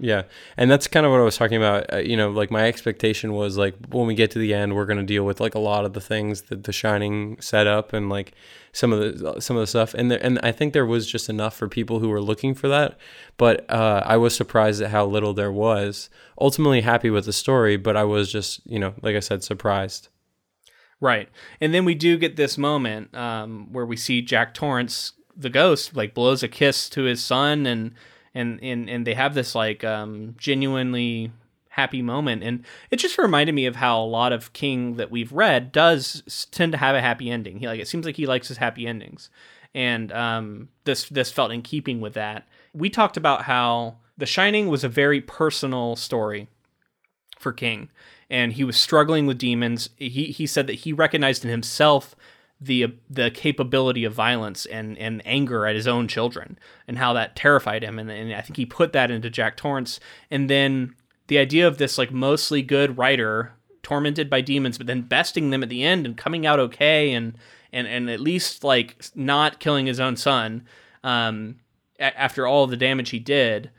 Yeah. And that's kind of what I was talking about. Uh, you know, like my expectation was like, when we get to the end, we're going to deal with like a lot of the things that The Shining set up, and like some of the, some of the stuff. And there, and I think there was just enough for people who were looking for that. But uh, I was surprised at how little there was. Ultimately happy with the story, but I was just, you know, like I said, surprised. Right. And then we do get this moment um, where we see Jack Torrance, the ghost, like blows a kiss to his son, and And, and and they have this like um, genuinely happy moment, and it just reminded me of how a lot of King that we've read does tend to have a happy ending. He like it seems like he likes his happy endings, and um, this this felt in keeping with that. We talked about how The Shining was a very personal story for King, and he was struggling with demons. He he said that he recognized in himself the the capability of violence and, and anger at his own children, and how that terrified him. And, and I think he put that into Jack Torrance. And then the idea of this like mostly good writer tormented by demons, but then besting them at the end and coming out okay, and and, and at least like not killing his own son um, a- after all the damage he did.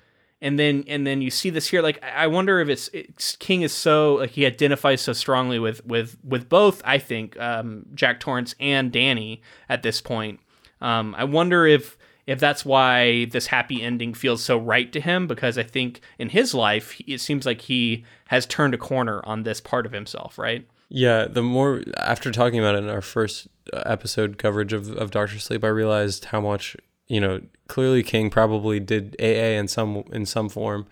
And then and then you see this here. Like I wonder if it's, it's King is so like he identifies so strongly with with with both. I think um, Jack Torrance and Danny at this point. Um, I wonder if if that's why this happy ending feels so right to him, because I think in his life it seems like he has turned a corner on this part of himself. Right. Yeah. The more after talking about it in our first episode coverage of of Doctor Sleep, I realized how much. You know, clearly King probably did A A in some in some form,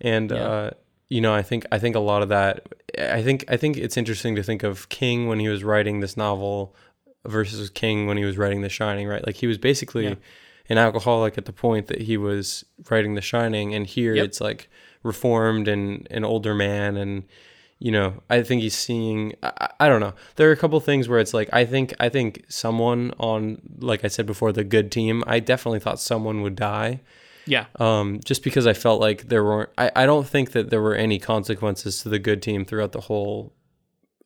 and yeah. uh, you know, I think I think a lot of that. I think I think it's interesting to think of King when he was writing this novel versus King when he was writing The Shining, right? Like he was basically yeah. an alcoholic at the point that he was writing The Shining, and here yep. it's like reformed and an older man, and you know, I think he's seeing, I, I don't know. There are a couple things where it's like, I think, I think someone on, like I said before, the good team, I definitely thought someone would die. Yeah. Um, just because I felt like there weren't, I, I don't think that there were any consequences to the good team throughout the whole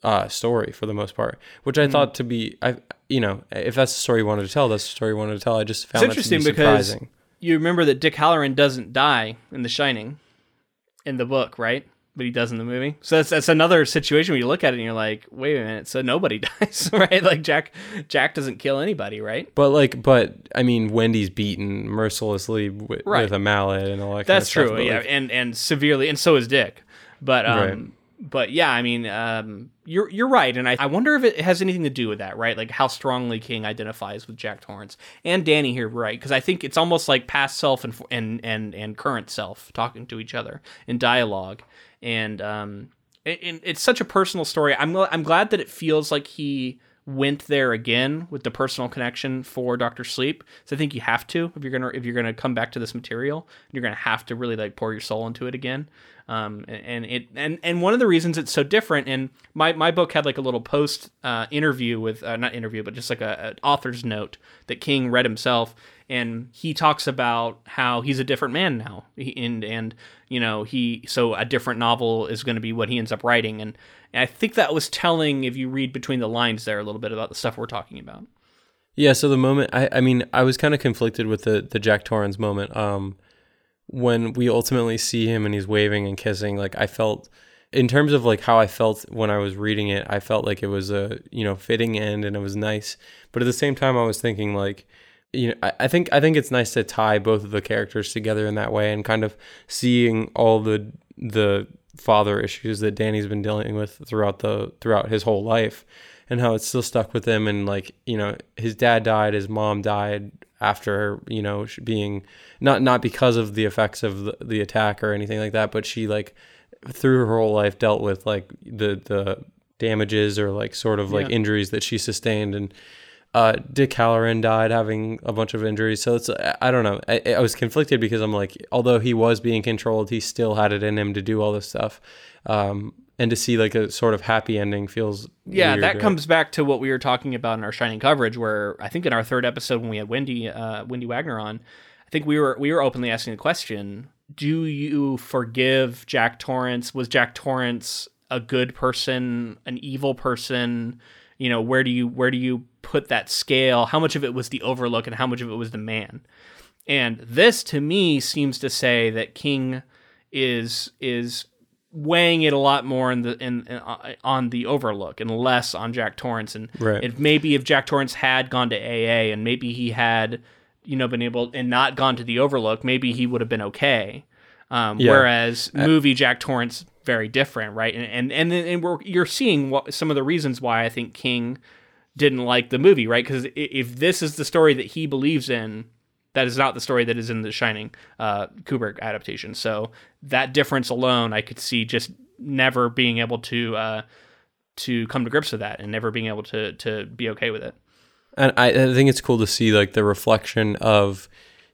uh, story for the most part, which I mm. thought to be, I, you know, if that's the story you wanted to tell, that's the story you wanted to tell. I just found it interesting to be surprising. Because you remember that Dick Halloran doesn't die in The Shining in the book, right? But he does in the movie. So that's that's another situation where you look at it and you're like, wait a minute, so nobody dies, right? Like Jack Jack doesn't kill anybody, right? But like, but I mean, Wendy's beaten mercilessly with, right. with a mallet and all that that's kind of true, stuff. That's true, yeah, like, and, and severely, and so is Dick. But um, right. but yeah, I mean, um, you're you're right, and I I wonder if it has anything to do with that, right? Like how strongly King identifies with Jack Torrance and Danny here, right? Because I think it's almost like past self and and and and current self talking to each other in dialogue. And um, it, it's such a personal story. I'm I'm glad that it feels like he went there again with the personal connection for Doctor Sleep. So I think you have to if you're gonna if you're gonna come back to this material, you're gonna have to really like pour your soul into it again. Um, and, and it and, and one of the reasons it's so different. And my, my book had like a little post uh, interview with uh, not interview, but just like a, a author's note that King read himself. And he talks about how he's a different man now, he, and and you know he so a different novel is going to be what he ends up writing, and, and I think that was telling if you read between the lines there a little bit about the stuff we're talking about. Yeah, so the moment I, I mean I was kind of conflicted with the the Jack Torrance moment um, when we ultimately see him and he's waving and kissing. Like I felt in terms of like how I felt when I was reading it, I felt like it was a you know fitting end and it was nice, but at the same time I was thinking like. You know, I think I think it's nice to tie both of the characters together in that way, and kind of seeing all the the father issues that Danny's been dealing with throughout the throughout his whole life, and how it's still stuck with him. And like you know, his dad died, his mom died after you know being not not because of the effects of the, the attack or anything like that, but she like through her whole life dealt with like the the damages or like sort of like yeah. injuries that she sustained and. Uh, Dick Halloran died having a bunch of injuries. So it's, I don't know. I, I was conflicted because I'm like, although he was being controlled, he still had it in him to do all this stuff. Um, and to see like a sort of happy ending feels yeah, weird, that right? comes back to what we were talking about in our Shining coverage, where I think in our third episode when we had Wendy, uh, Wendy Wagner on, I think we were, we were openly asking the question, do you forgive Jack Torrance? Was Jack Torrance a good person, an evil person? You know, where do you where do you put that scale? How much of it was the Overlook and how much of it was the man? And this, to me, seems to say that King is is weighing it a lot more in the in, in on the Overlook and less on Jack Torrance. And right. if maybe if Jack Torrance had gone to A A and maybe he had, you know, been able and not gone to the Overlook, maybe he would have been okay. Um, yeah. Whereas I- movie Jack Torrance. Very different, right? And and and, and we're, you're seeing what, some of the reasons why I think King didn't like the movie, right? Because if this is the story that he believes in, that is not the story that is in the Shining uh, Kubrick adaptation. So that difference alone, I could see just never being able to uh, to come to grips with that and never being able to to be okay with it. And I, I think it's cool to see like the reflection of.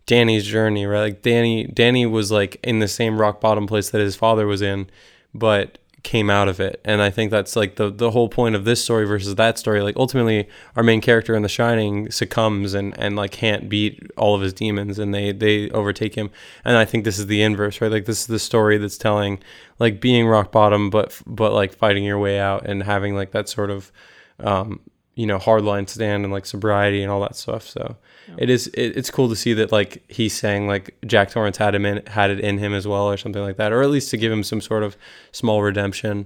Danny's journey, right? Like Danny, Danny was like in the same rock bottom place that his father was in, but came out of it. And I think that's like the the whole point of this story versus that story. Like ultimately, our main character in The Shining succumbs and and like can't beat all of his demons, and they they overtake him. And I think this is the inverse, right? Like this is the story that's telling like being rock bottom, but but like fighting your way out and having like that sort of. Um, you know, hardline stand and like sobriety and all that stuff. So yeah. it is, it, it's cool to see that like he's saying like Jack Torrance had him in, had it in him as well or something like that, or at least to give him some sort of small redemption.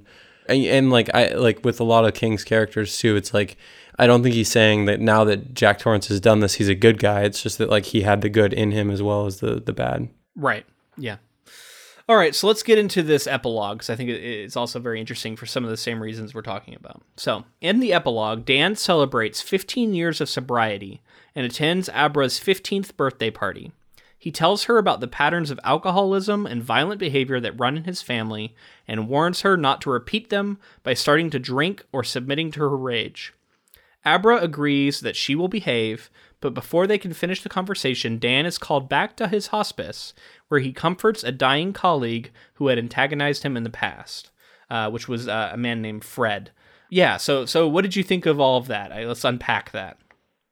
And, and like, I, like with a lot of King's characters too, it's like, I don't think he's saying that now that Jack Torrance has done this, he's a good guy. It's just that like he had the good in him as well as the, the bad. Right. Yeah. All right, so let's get into this epilogue, because I think it's also very interesting for some of the same reasons we're talking about. So, in the epilogue, Dan celebrates fifteen years of sobriety and attends Abra's fifteenth birthday party. He tells her about the patterns of alcoholism and violent behavior that run in his family and warns her not to repeat them by starting to drink or submitting to her rage. Abra agrees that she will behave, but before they can finish the conversation, Dan is called back to his hospice, where he comforts a dying colleague who had antagonized him in the past. uh, which was uh, a man named Fred. Yeah, so so what did you think of all of that? I, let's unpack that.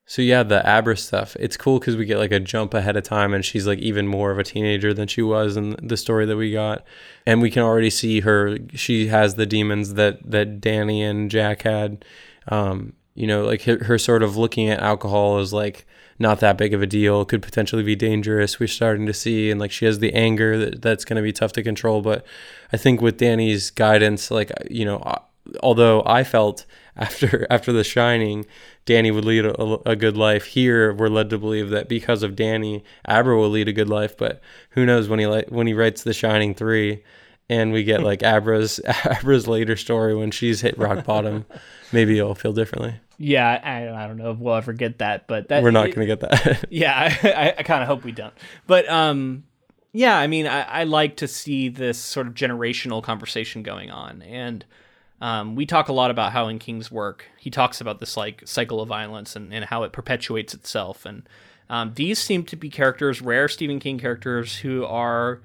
So yeah, the Abra stuff, it's cool because we get like a jump ahead of time and she's like even more of a teenager than she was in the story that we got. And we can already see her, she has the demons that, that Danny and Jack had. Um, you know, like her, her sort of looking at alcohol as like not that big of a deal, could potentially be dangerous. We're starting to see, and like she has the anger that, that's going to be tough to control. But I think with Danny's guidance, like, you know, although I felt after after The Shining, Danny would lead a, a good life. Here, we're led to believe that because of Danny, Abra will lead a good life. But who knows when he li- when he writes The Shining three, and we get like Abra's Abra's later story when she's hit rock bottom, maybe it'll feel differently. Yeah, I, I don't know if we'll ever get that, but that, we're not going to get that. Yeah, I, I kind of hope we don't. But um, yeah, I mean, I, I like to see this sort of generational conversation going on, and. Um, we talk a lot about how in King's work, he talks about this like cycle of violence and, and how it perpetuates itself. And um, these seem to be characters, rare Stephen King characters, who are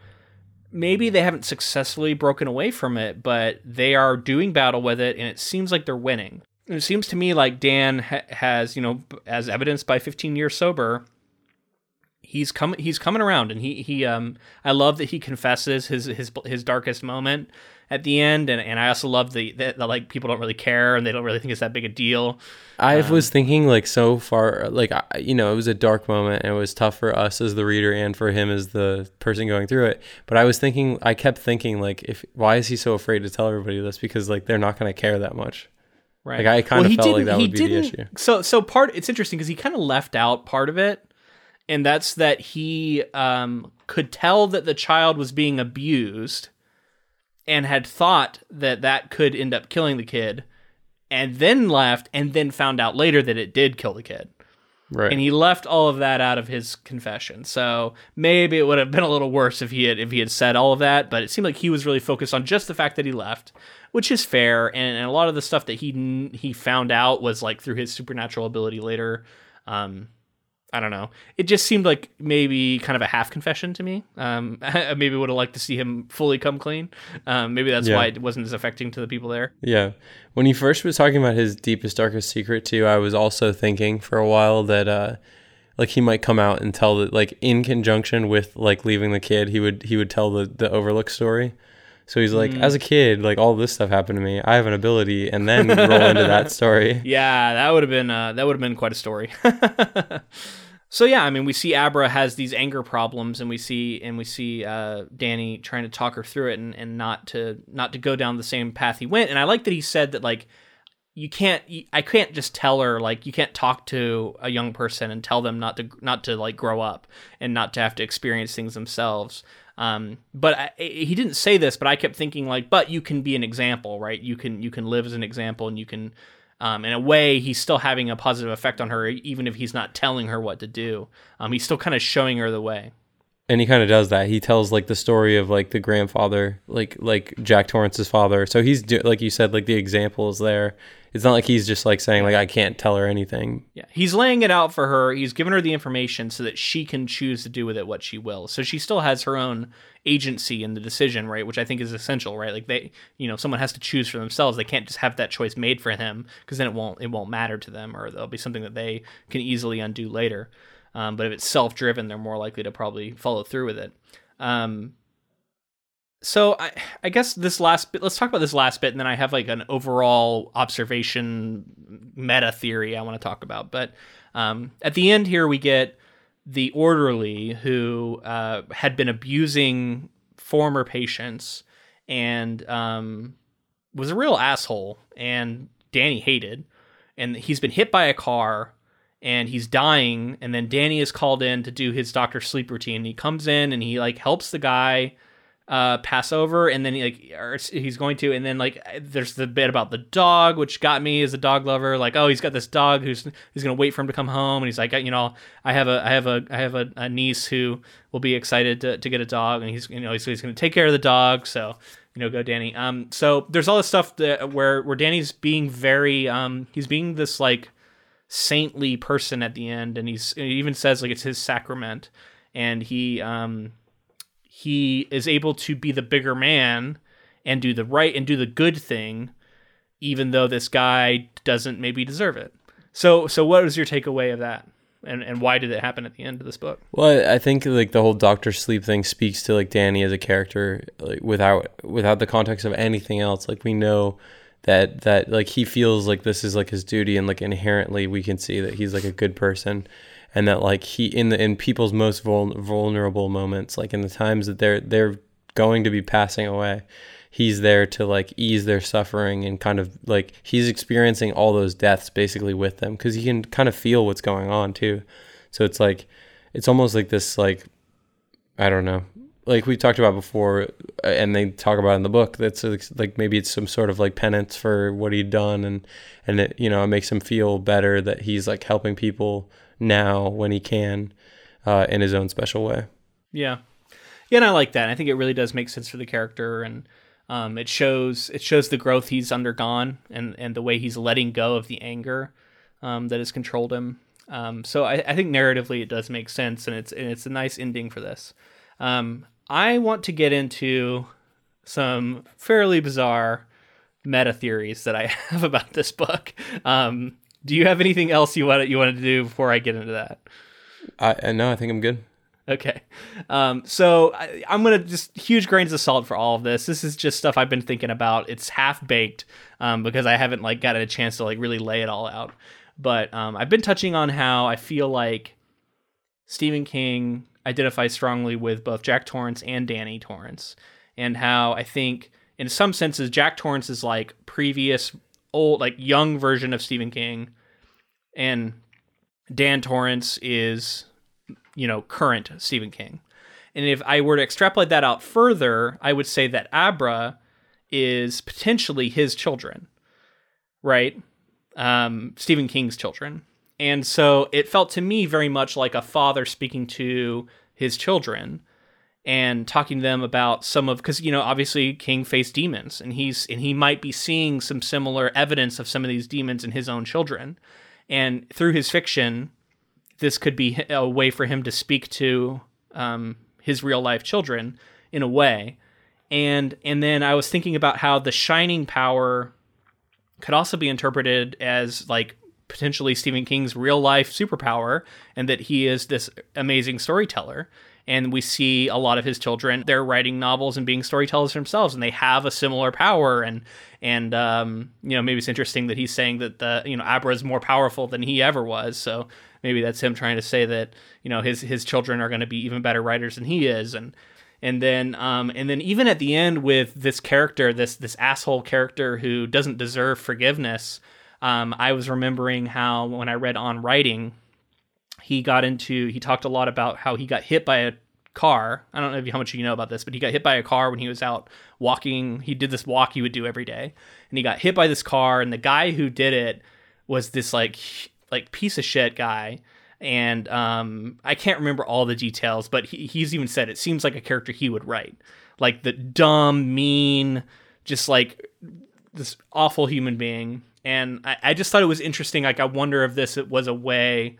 maybe they haven't successfully broken away from it, but they are doing battle with it. And it seems like they're winning. It seems to me like Dan ha- has, you know, as evidenced by fifteen years sober, he's coming, he's coming around, and he, he, um, I love that he confesses his, his, his darkest moment at the end. And, and I also love the, the, the, like, people don't really care and they don't really think it's that big a deal. I um, was thinking like so far, like, I, you know, it was a dark moment and it was tough for us as the reader and for him as the person going through it. But I was thinking, I kept thinking like, if, why is he so afraid to tell everybody this? Because like, they're not going to care that much. Right. Like I kind well, of felt like that would be the issue. So, so part, it's interesting because he kind of left out part of it. And that's that he um, could tell that the child was being abused and had thought that that could end up killing the kid, and then left and then found out later that it did kill the kid. Right. And he left all of that out of his confession. So maybe it would have been a little worse if he had if he had said all of that, but it seemed like he was really focused on just the fact that he left, which is fair. And, and a lot of the stuff that he he found out was like through his supernatural ability later. Um I don't know. It just seemed like maybe kind of a half confession to me. Um, I maybe would have liked to see him fully come clean. Um, maybe that's yeah. why it wasn't as affecting to the people there. Yeah. When he first was talking about his deepest, darkest secret too, I was also thinking for a while that uh, like he might come out and tell that like in conjunction with like leaving the kid, he would he would tell the, the Overlook story. So he's like, mm. as a kid, like all this stuff happened to me. I have an ability, and then roll into that story. Yeah, that would have been uh, that would have been quite a story. So yeah, I mean, we see Abra has these anger problems, and we see and we see uh, Danny trying to talk her through it, and, and not to not to go down the same path he went. And I like that he said that like you can't, I can't just tell her like you can't talk to a young person and tell them not to not to like grow up and not to have to experience things themselves. Um, but I, he didn't say this, but I kept thinking like, but you can be an example, right? You can, you can live as an example, and you can, um, in a way he's still having a positive effect on her, even if he's not telling her what to do. Um, he's still kind of showing her the way. And he kind of does that. He tells like the story of like the grandfather, like, like Jack Torrance's father. So he's do- like you said, like the example is there. It's not like he's just like saying like, I can't tell her anything. Yeah. He's laying it out for her. He's given her the information so that she can choose to do with it what she will. So she still has her own agency in the decision, right? Which I think is essential, right? Like they, you know, someone has to choose for themselves. They can't just have that choice made for them, because then it won't, it won't matter to them, or there'll be something that they can easily undo later. Um, but if it's self-driven, they're more likely to probably follow through with it. Um, So I, I guess this last bit, let's talk about this last bit, and then I have like an overall observation meta theory I want to talk about. But um, at the end here, we get the orderly who uh, had been abusing former patients and um, was a real asshole, and Danny hated. And he's been hit by a car and he's dying. And then Danny is called in to do his Doctor Sleep routine. He comes in and he like helps the guy uh pass over, and then he, like or he's going to and then like there's the bit about the dog, which got me as a dog lover, like, oh, he's got this dog who's he's gonna wait for him to come home, and he's like, you know, i have a i have a i have a, a niece who will be excited to, to get a dog, and he's, you know, he's, he's gonna take care of the dog, so, you know, go Danny. Um so there's all this stuff that where where Danny's being very um he's being this like saintly person at the end, and he's, he even says like it's his sacrament, and he um he is able to be the bigger man and do the right and do the good thing, even though this guy doesn't maybe deserve it. So so what was your takeaway of that? And and why did it happen at the end of this book? Well, I think like the whole Doctor Sleep thing speaks to like Danny as a character, like without without the context of anything else. Like we know that that like he feels like this is like his duty, and like inherently we can see that he's like a good person, and that like he in the in people's most vul- vulnerable moments, like in the times that they're they're going to be passing away, he's there to like ease their suffering, and kind of like he's experiencing all those deaths basically with them, because he can kind of feel what's going on too. So it's like it's almost like this, like I don't know, like we've talked about before, and they talk about in the book, that's like maybe it's some sort of like penance for what he'd done, and and it, you know, it makes him feel better that he's like helping people now when he can, uh, in his own special way. Yeah, yeah, and I like that. I think it really does make sense for the character, and Um, it shows it shows the growth he's undergone, and, and the way he's letting go of the anger um, that has controlled him. Um, so I, I think narratively it does make sense, and it's and it's a nice ending for this. Um, I want to get into some fairly bizarre meta theories that I have about this book. Um, do you have anything else you wanted you wanted to do before I get into that? I no, I think I'm good. Okay, um, so I, I'm going to just huge grains of salt for all of this. This is just stuff I've been thinking about. It's half baked um, because I haven't like gotten a chance to like really lay it all out. But um, I've been touching on how I feel like Stephen King identifies strongly with both Jack Torrance and Danny Torrance, and how I think in some senses Jack Torrance is like previous old, like young version of Stephen King, and Dan Torrance is, you know, current Stephen King. And if I were to extrapolate that out further, I would say that Abra is potentially his children, right? Um, Stephen King's children. And so it felt to me very much like a father speaking to his children and talking to them about some of, because, you know, obviously King faced demons, and he's, and he might be seeing some similar evidence of some of these demons in his own children. And through his fiction, this could be a way for him to speak to um, his real life children in a way. And and then I was thinking about how the shining power could also be interpreted as like potentially Stephen King's real life superpower, and that he is this amazing storyteller. And we see a lot of his children, they're writing novels and being storytellers themselves, and they have a similar power. And, and um, you know, maybe it's interesting that he's saying that the, you know, Abra is more powerful than he ever was. So maybe that's him trying to say that, you know, his, his children are going to be even better writers than he is. And, and then, um, and then even at the end with this character, this, this asshole character who doesn't deserve forgiveness. Um, I was remembering how, when I read On Writing, he got into, he talked a lot about how he got hit by a car. I don't know how much you know about this, but he got hit by a car when he was out walking. He did this walk he would do every day, and he got hit by this car, and the guy who did it was this like, like piece of shit guy. And um, I can't remember all the details, but he, he's even said, it seems like a character he would write, like the dumb, mean, just like this awful human being. And I, I just thought it was interesting. Like, I wonder if this was a way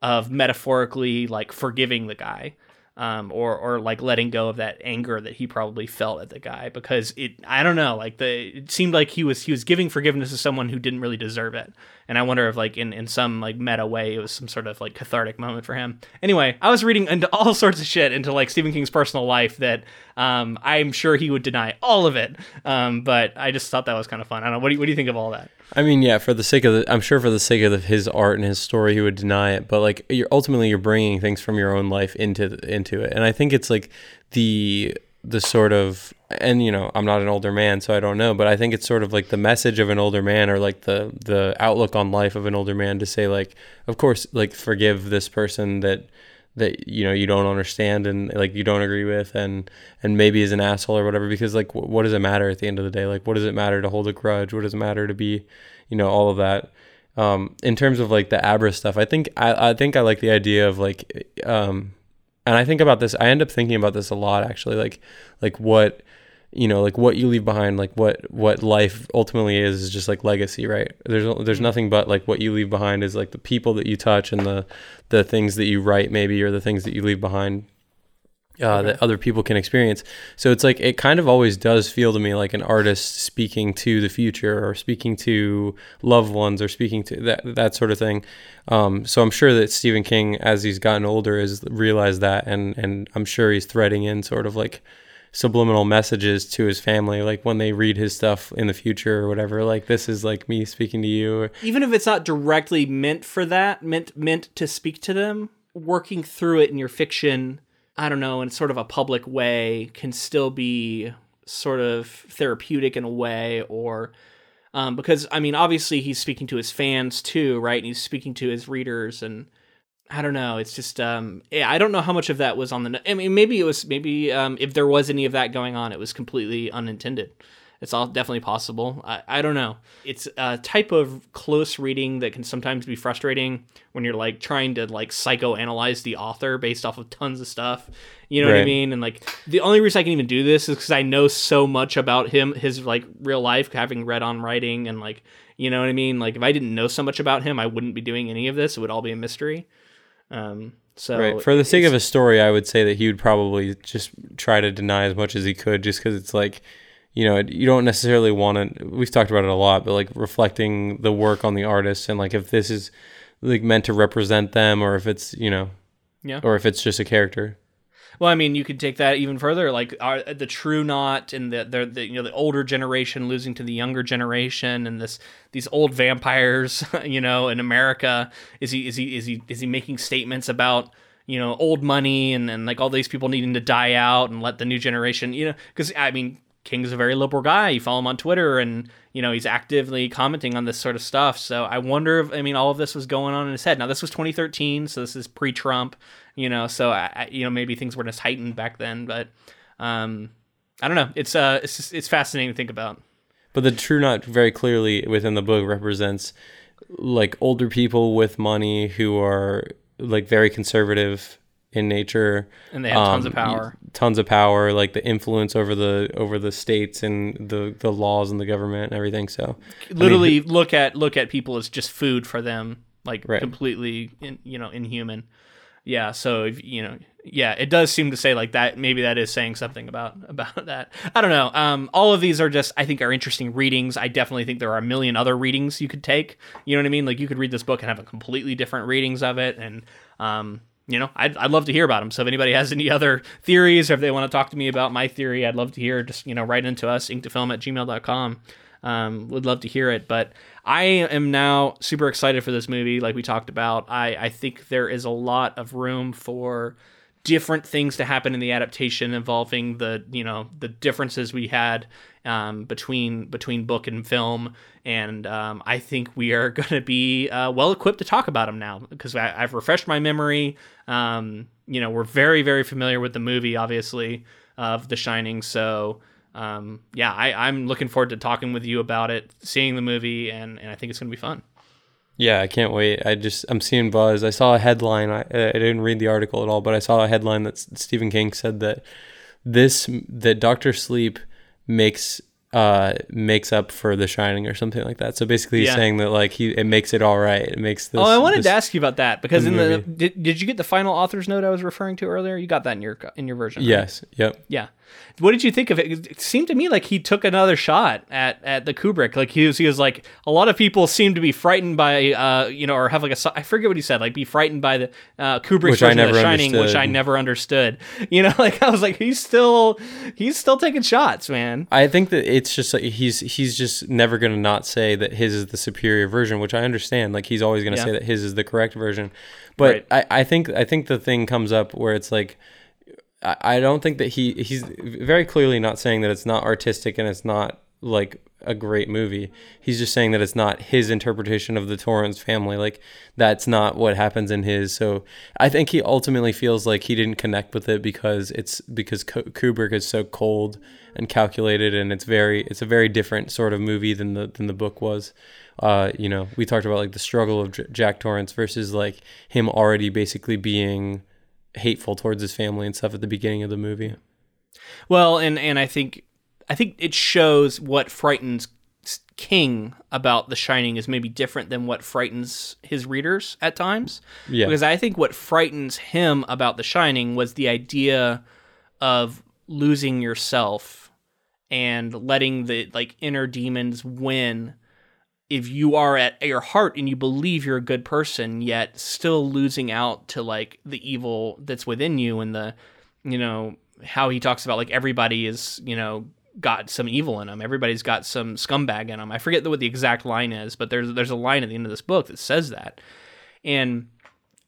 of metaphorically like forgiving the guy, um, or, or like letting go of that anger that he probably felt at the guy, because it, I don't know, like the, it seemed like he was, he was giving forgiveness to someone who didn't really deserve it. And I wonder if like in, in some like meta way, it was some sort of like cathartic moment for him. Anyway, I was reading into all sorts of shit into like Stephen King's personal life that, um, I'm sure he would deny all of it. Um, but I just thought that was kind of fun. I don't know. What do you, what do you think of all that? I mean, yeah, for the sake of the, I'm sure for the sake of the, his art and his story, he would deny it. But like, you're ultimately you're bringing things from your own life into into it, and I think it's like the the sort of, and you know, I'm not an older man, so I don't know, but I think it's sort of like the message of an older man, or like the the outlook on life of an older man, to say like, of course, like forgive this person that that you know you don't understand and like you don't agree with, and and maybe is an asshole or whatever, because like w- what does it matter at the end of the day? Like, what does it matter to hold a grudge? What does it matter to be, you know, all of that? Um in terms of like the Abra stuff, I think I, I think I like the idea of like um and I think about this I end up thinking about this a lot actually, like like what you know, like what you leave behind, like what, what life ultimately is, is just like legacy, right? There's, there's nothing but like what you leave behind is like the people that you touch, and the, the things that you write maybe, or the things that you leave behind. uh, okay. that other people can experience. So it's like, it kind of always does feel to me like an artist speaking to the future or speaking to loved ones or speaking to that, that sort of thing. Um, so I'm sure that Stephen King, as he's gotten older, has realized that. And, and I'm sure he's threading in sort of like subliminal messages to his family, like when they read his stuff in the future or whatever, like, this is like me speaking to you. Even if it's not directly meant for that, meant meant to speak to them, working through it in your fiction, I don't know, in sort of a public way can still be sort of therapeutic in a way, or um, because, I mean, obviously he's speaking to his fans too, right? And he's speaking to his readers, and I don't know. It's just, um, yeah, I don't know how much of that was on the, I mean, maybe it was, maybe um, if there was any of that going on, it was completely unintended. It's all definitely possible. I, I don't know. It's a type of close reading that can sometimes be frustrating when you're like trying to like psychoanalyze the author based off of tons of stuff. You know right. what I mean? And like, the only reason I can even do this is because I know so much about him, his like real life, having read on writing and like, you know what I mean? Like, if I didn't know so much about him, I wouldn't be doing any of this. It would all be a mystery. Um, so right. For the sake of a story, I would say that he would probably just try to deny as much as he could, just because it's like, you know, you don't necessarily want to, we've talked about it a lot, but like reflecting the work on the artist, and like if this is like meant to represent them, or if it's, you know, yeah, or if it's just a character. Well, I mean, you could take that even further, like our, the True Knot and the, the, the, you know, the older generation losing to the younger generation, and this these old vampires, you know, in America. Is he is he is he is he making statements about, you know, old money and and like all these people needing to die out and let the new generation, you know, because I mean, King's a very liberal guy. You follow him on Twitter, and you know he's actively commenting on this sort of stuff. So I wonder if, I mean, all of this was going on in his head. Now this was twenty thirteen, so this is pre-Trump, you know. So I, I, you know, maybe things were just heightened back then. But um, I don't know. It's uh, it's just, it's fascinating to think about. But the True Knot very clearly within the book represents like older people with money who are like very conservative in nature, and they have tons um, of power tons of power like the influence over the over the states and the the laws and the government and everything. So literally, I mean, look at look at people as just food for them, like right. completely in, you know, inhuman. Yeah, so if, you know, yeah, it does seem to say like that, maybe that is saying something about about that. I don't know. Um, all of these are just, I think, are interesting readings. I definitely think there are a million other readings you could take, you know what I mean? Like you could read this book and have a completely different readings of it, and um you know, I'd, I'd love to hear about them. So if anybody has any other theories, or if they want to talk to me about my theory, I'd love to hear. Just, you know, write into us, ink to film at gmail dot com. Um, would love to hear it. But I am now super excited for this movie, like we talked about. I, I think there is a lot of room for different things to happen in the adaptation involving the, you know, the differences we had um, between between book and film. And um, I think we are going to be uh, well equipped to talk about them now, because I, I've refreshed my memory. Um, you know, we're very, very familiar with the movie, obviously, of The Shining. So, um, yeah, I, I'm looking forward to talking with you about it, seeing the movie, and, and I think it's going to be fun. Yeah, I can't wait. I just, I'm seeing buzz. I saw a headline. I, I didn't read the article at all, but I saw a headline that Stephen King said that this, that Doctor Sleep makes, uh, makes up for The Shining or something like that. So basically he's yeah. saying that like he, it makes it all right. It makes this. Oh, I wanted this, to ask you about that, because the in the, did, did you get the final author's note I was referring to earlier? You got that in your, in your version. Right? Yes. Yep. Yeah. What did you think of it? It seemed to me like he took another shot at, at the Kubrick. Like he was, he was like, a lot of people seem to be frightened by, uh, you know, or have like a, I forget what he said, like be frightened by the uh, Kubrick's version of The Shining, understood. which I never understood. You know, like I was like, he's still, he's still taking shots, man. I think that it's just like, he's, he's just never going to not say that his is the superior version, which I understand. Like he's always going to yeah. say that his is the correct version. But right. I, I think, I think the thing comes up where it's like, I don't think that he he's very clearly not saying that it's not artistic and it's not like a great movie. He's just saying that it's not his interpretation of the Torrance family. Like that's not what happens in his. So I think he ultimately feels like he didn't connect with it because it's because Kubrick is so cold and calculated, and it's very it's a very different sort of movie than the than the book was. Uh, you know, we talked about like the struggle of J- Jack Torrance versus like him already basically being hateful towards his family and stuff at the beginning of the movie. Well, and and I think I think it shows what frightens King about The Shining is maybe different than what frightens his readers at times. Yeah. Because I think what frightens him about The Shining was the idea of losing yourself and letting the like inner demons win. If you are at your heart and you believe you're a good person, yet still losing out to like the evil that's within you, and the, you know, how he talks about like everybody is, you know, got some evil in them. Everybody's got some scumbag in them. I forget what the exact line is, but there's, there's a line at the end of this book that says that. And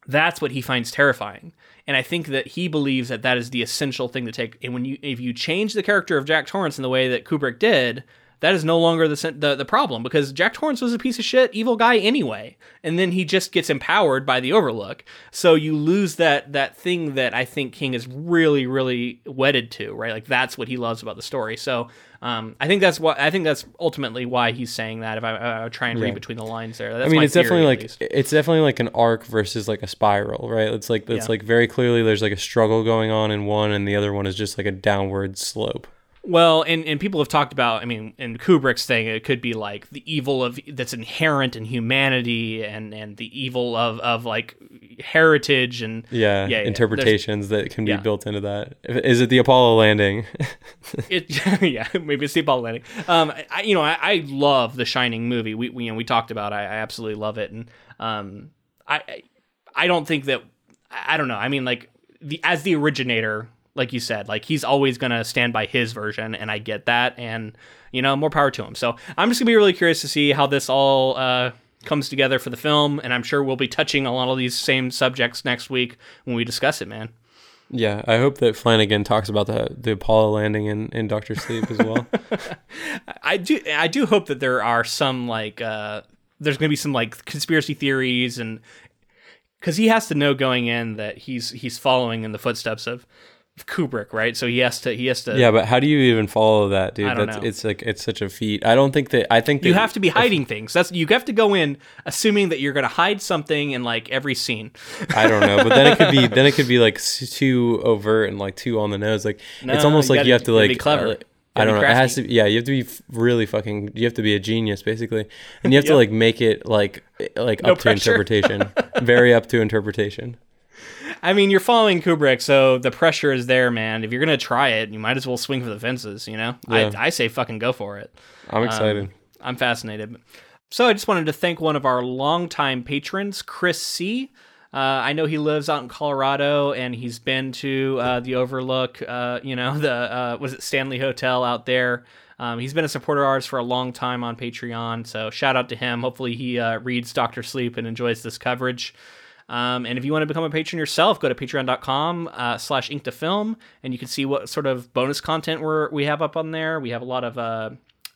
that's what he finds terrifying. And I think that he believes that that is the essential thing to take. And when you, if you change the character of Jack Torrance in the way that Kubrick did, that is no longer the, the the problem, because Jack Torrance was a piece of shit, evil guy anyway. And then he just gets empowered by the Overlook. So you lose that that thing that I think King is really, really wedded to, right? Like that's what he loves about the story. So um, I think that's what I think that's ultimately why he's saying that. If I, I try and read yeah. between the lines there, that's I mean, my it's theory, definitely like it's definitely like an arc versus like a spiral, right? It's like it's yeah. like very clearly there's like a struggle going on in one, and the other one is just like a downward slope. Well, and, and people have talked about, I mean, in Kubrick's thing, it could be like the evil of that's inherent in humanity, and, and the evil of, of like heritage and yeah, yeah interpretations yeah. that can be yeah. built into that. Is it the Apollo landing? it yeah, maybe it's the Apollo landing. Um, I, you know, I, I love the Shining movie. We we you know, we talked about it. I, I absolutely love it, and um, I I don't think that I don't know. I mean, like the as the originator. Like you said, like he's always going to stand by his version, and I get that, and, you know, more power to him. So I'm just going to be really curious to see how this all uh, comes together for the film, and I'm sure we'll be touching on all of these same subjects next week when we discuss it, man. Yeah, I hope that Flanagan talks about the the Apollo landing in, in Doctor Sleep as well. I do I do hope that there are some, like, uh, there's going to be some, like, conspiracy theories, and because he has to know going in that he's he's following in the footsteps of Kubrick, right? So he has to he has to yeah, but how do you even follow that, dude? I don't that's know. It's like it's such a feat. I don't think that I think that you have to be hiding if, things. That's you have to go in assuming that you're going to hide something in like every scene. I don't know, but then it could be then it could be like too overt and like too on the nose. Like no, it's almost you like gotta, you have to like be clever. Uh, I don't know. Crafty. It has to be, yeah, you have to be really fucking you have to be a genius basically. And you have yep. to like make it like like no up pressure. to interpretation. Very up to interpretation. I mean, you're following Kubrick, so the pressure is there, man. If you're going to try it, you might as well swing for the fences, you know? Yeah. I, I say fucking go for it. I'm excited. Um, I'm fascinated. So I just wanted to thank one of our longtime patrons, Chris C. Uh, I know he lives out in Colorado, and he's been to uh, the Overlook, uh, you know, the uh, was it Stanley Hotel out there. Um, he's been a supporter of ours for a long time on Patreon, so shout out to him. Hopefully he uh, reads Doctor Sleep and enjoys this coverage. Um, and if you want to become a patron yourself, go to patreon dot com uh, slash ink to film, and you can see what sort of bonus content we're, we have up on there. We have a lot of uh,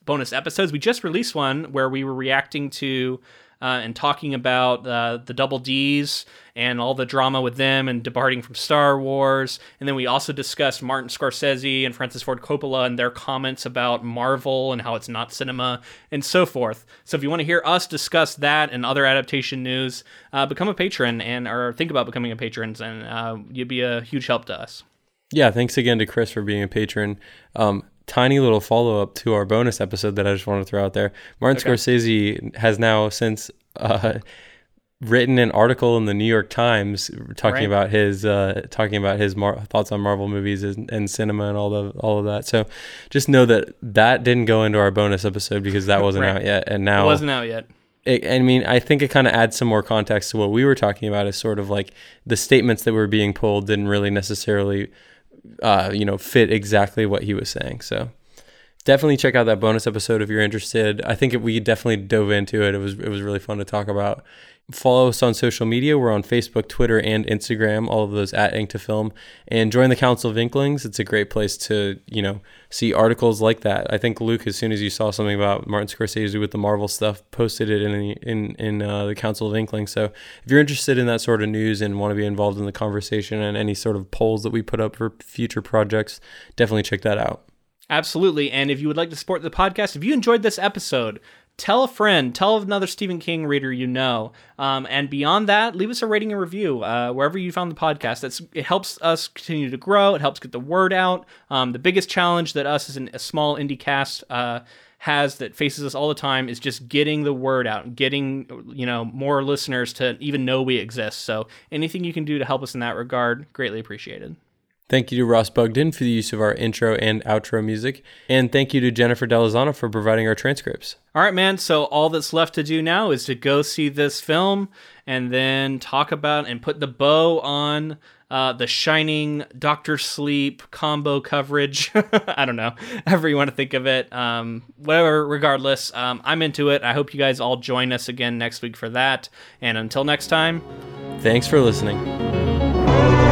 bonus episodes. We just released one where we were reacting to uh, and talking about uh, the Double D's and all the drama with them and departing from Star Wars. And then we also discussed Martin Scorsese and Francis Ford Coppola and their comments about Marvel and how it's not cinema and so forth. So if you want to hear us discuss that and other adaptation news, uh, become a patron and or think about becoming a patron, and uh, you'd be a huge help to us. Yeah, thanks again to Chris for being a patron. Um, tiny little follow-up to our bonus episode that I just want to throw out there. Martin okay. Scorsese has now since... Uh, written an article in the New York Times talking right. about his uh, talking about his mar- thoughts on Marvel movies and, and cinema and all the all of that. So just know that that didn't go into our bonus episode because that wasn't right. out yet, and now it wasn't out yet. It, I mean, I think it kind of adds some more context to what we were talking about. Is sort of like the statements that were being pulled didn't really necessarily, uh, you know, fit exactly what he was saying. So. Definitely check out that bonus episode if you're interested. I think it, we definitely dove into it. It was it was really fun to talk about. Follow us on social media. We're on Facebook, Twitter, and Instagram. All of those at Ink to Film. And join the Council of Inklings. It's a great place to, you know, see articles like that. I think Luke, as soon as you saw something about Martin Scorsese with the Marvel stuff, posted it in the, in in uh, the Council of Inklings. So if you're interested in that sort of news and want to be involved in the conversation and any sort of polls that we put up for future projects, definitely check that out. Absolutely. And if you would like to support the podcast, if you enjoyed this episode, tell a friend, tell another Stephen King reader you know. Um, and beyond that, leave us a rating and review uh, wherever you found the podcast. That's, it helps us continue to grow. It helps get the word out. Um, the biggest challenge that us as an, a small indie cast uh, has that faces us all the time is just getting the word out, getting you know more listeners to even know we exist. So anything you can do to help us in that regard, greatly appreciated. Thank you to Ross Bugden for the use of our intro and outro music. And thank you to Jennifer Delazzano for providing our transcripts. All right, man. So all that's left to do now is to go see this film and then talk about and put the bow on uh, the Shining Doctor Sleep combo coverage. I don't know, however you want to think of it. Um, whatever, regardless, um, I'm into it. I hope you guys all join us again next week for that. And until next time, thanks for listening.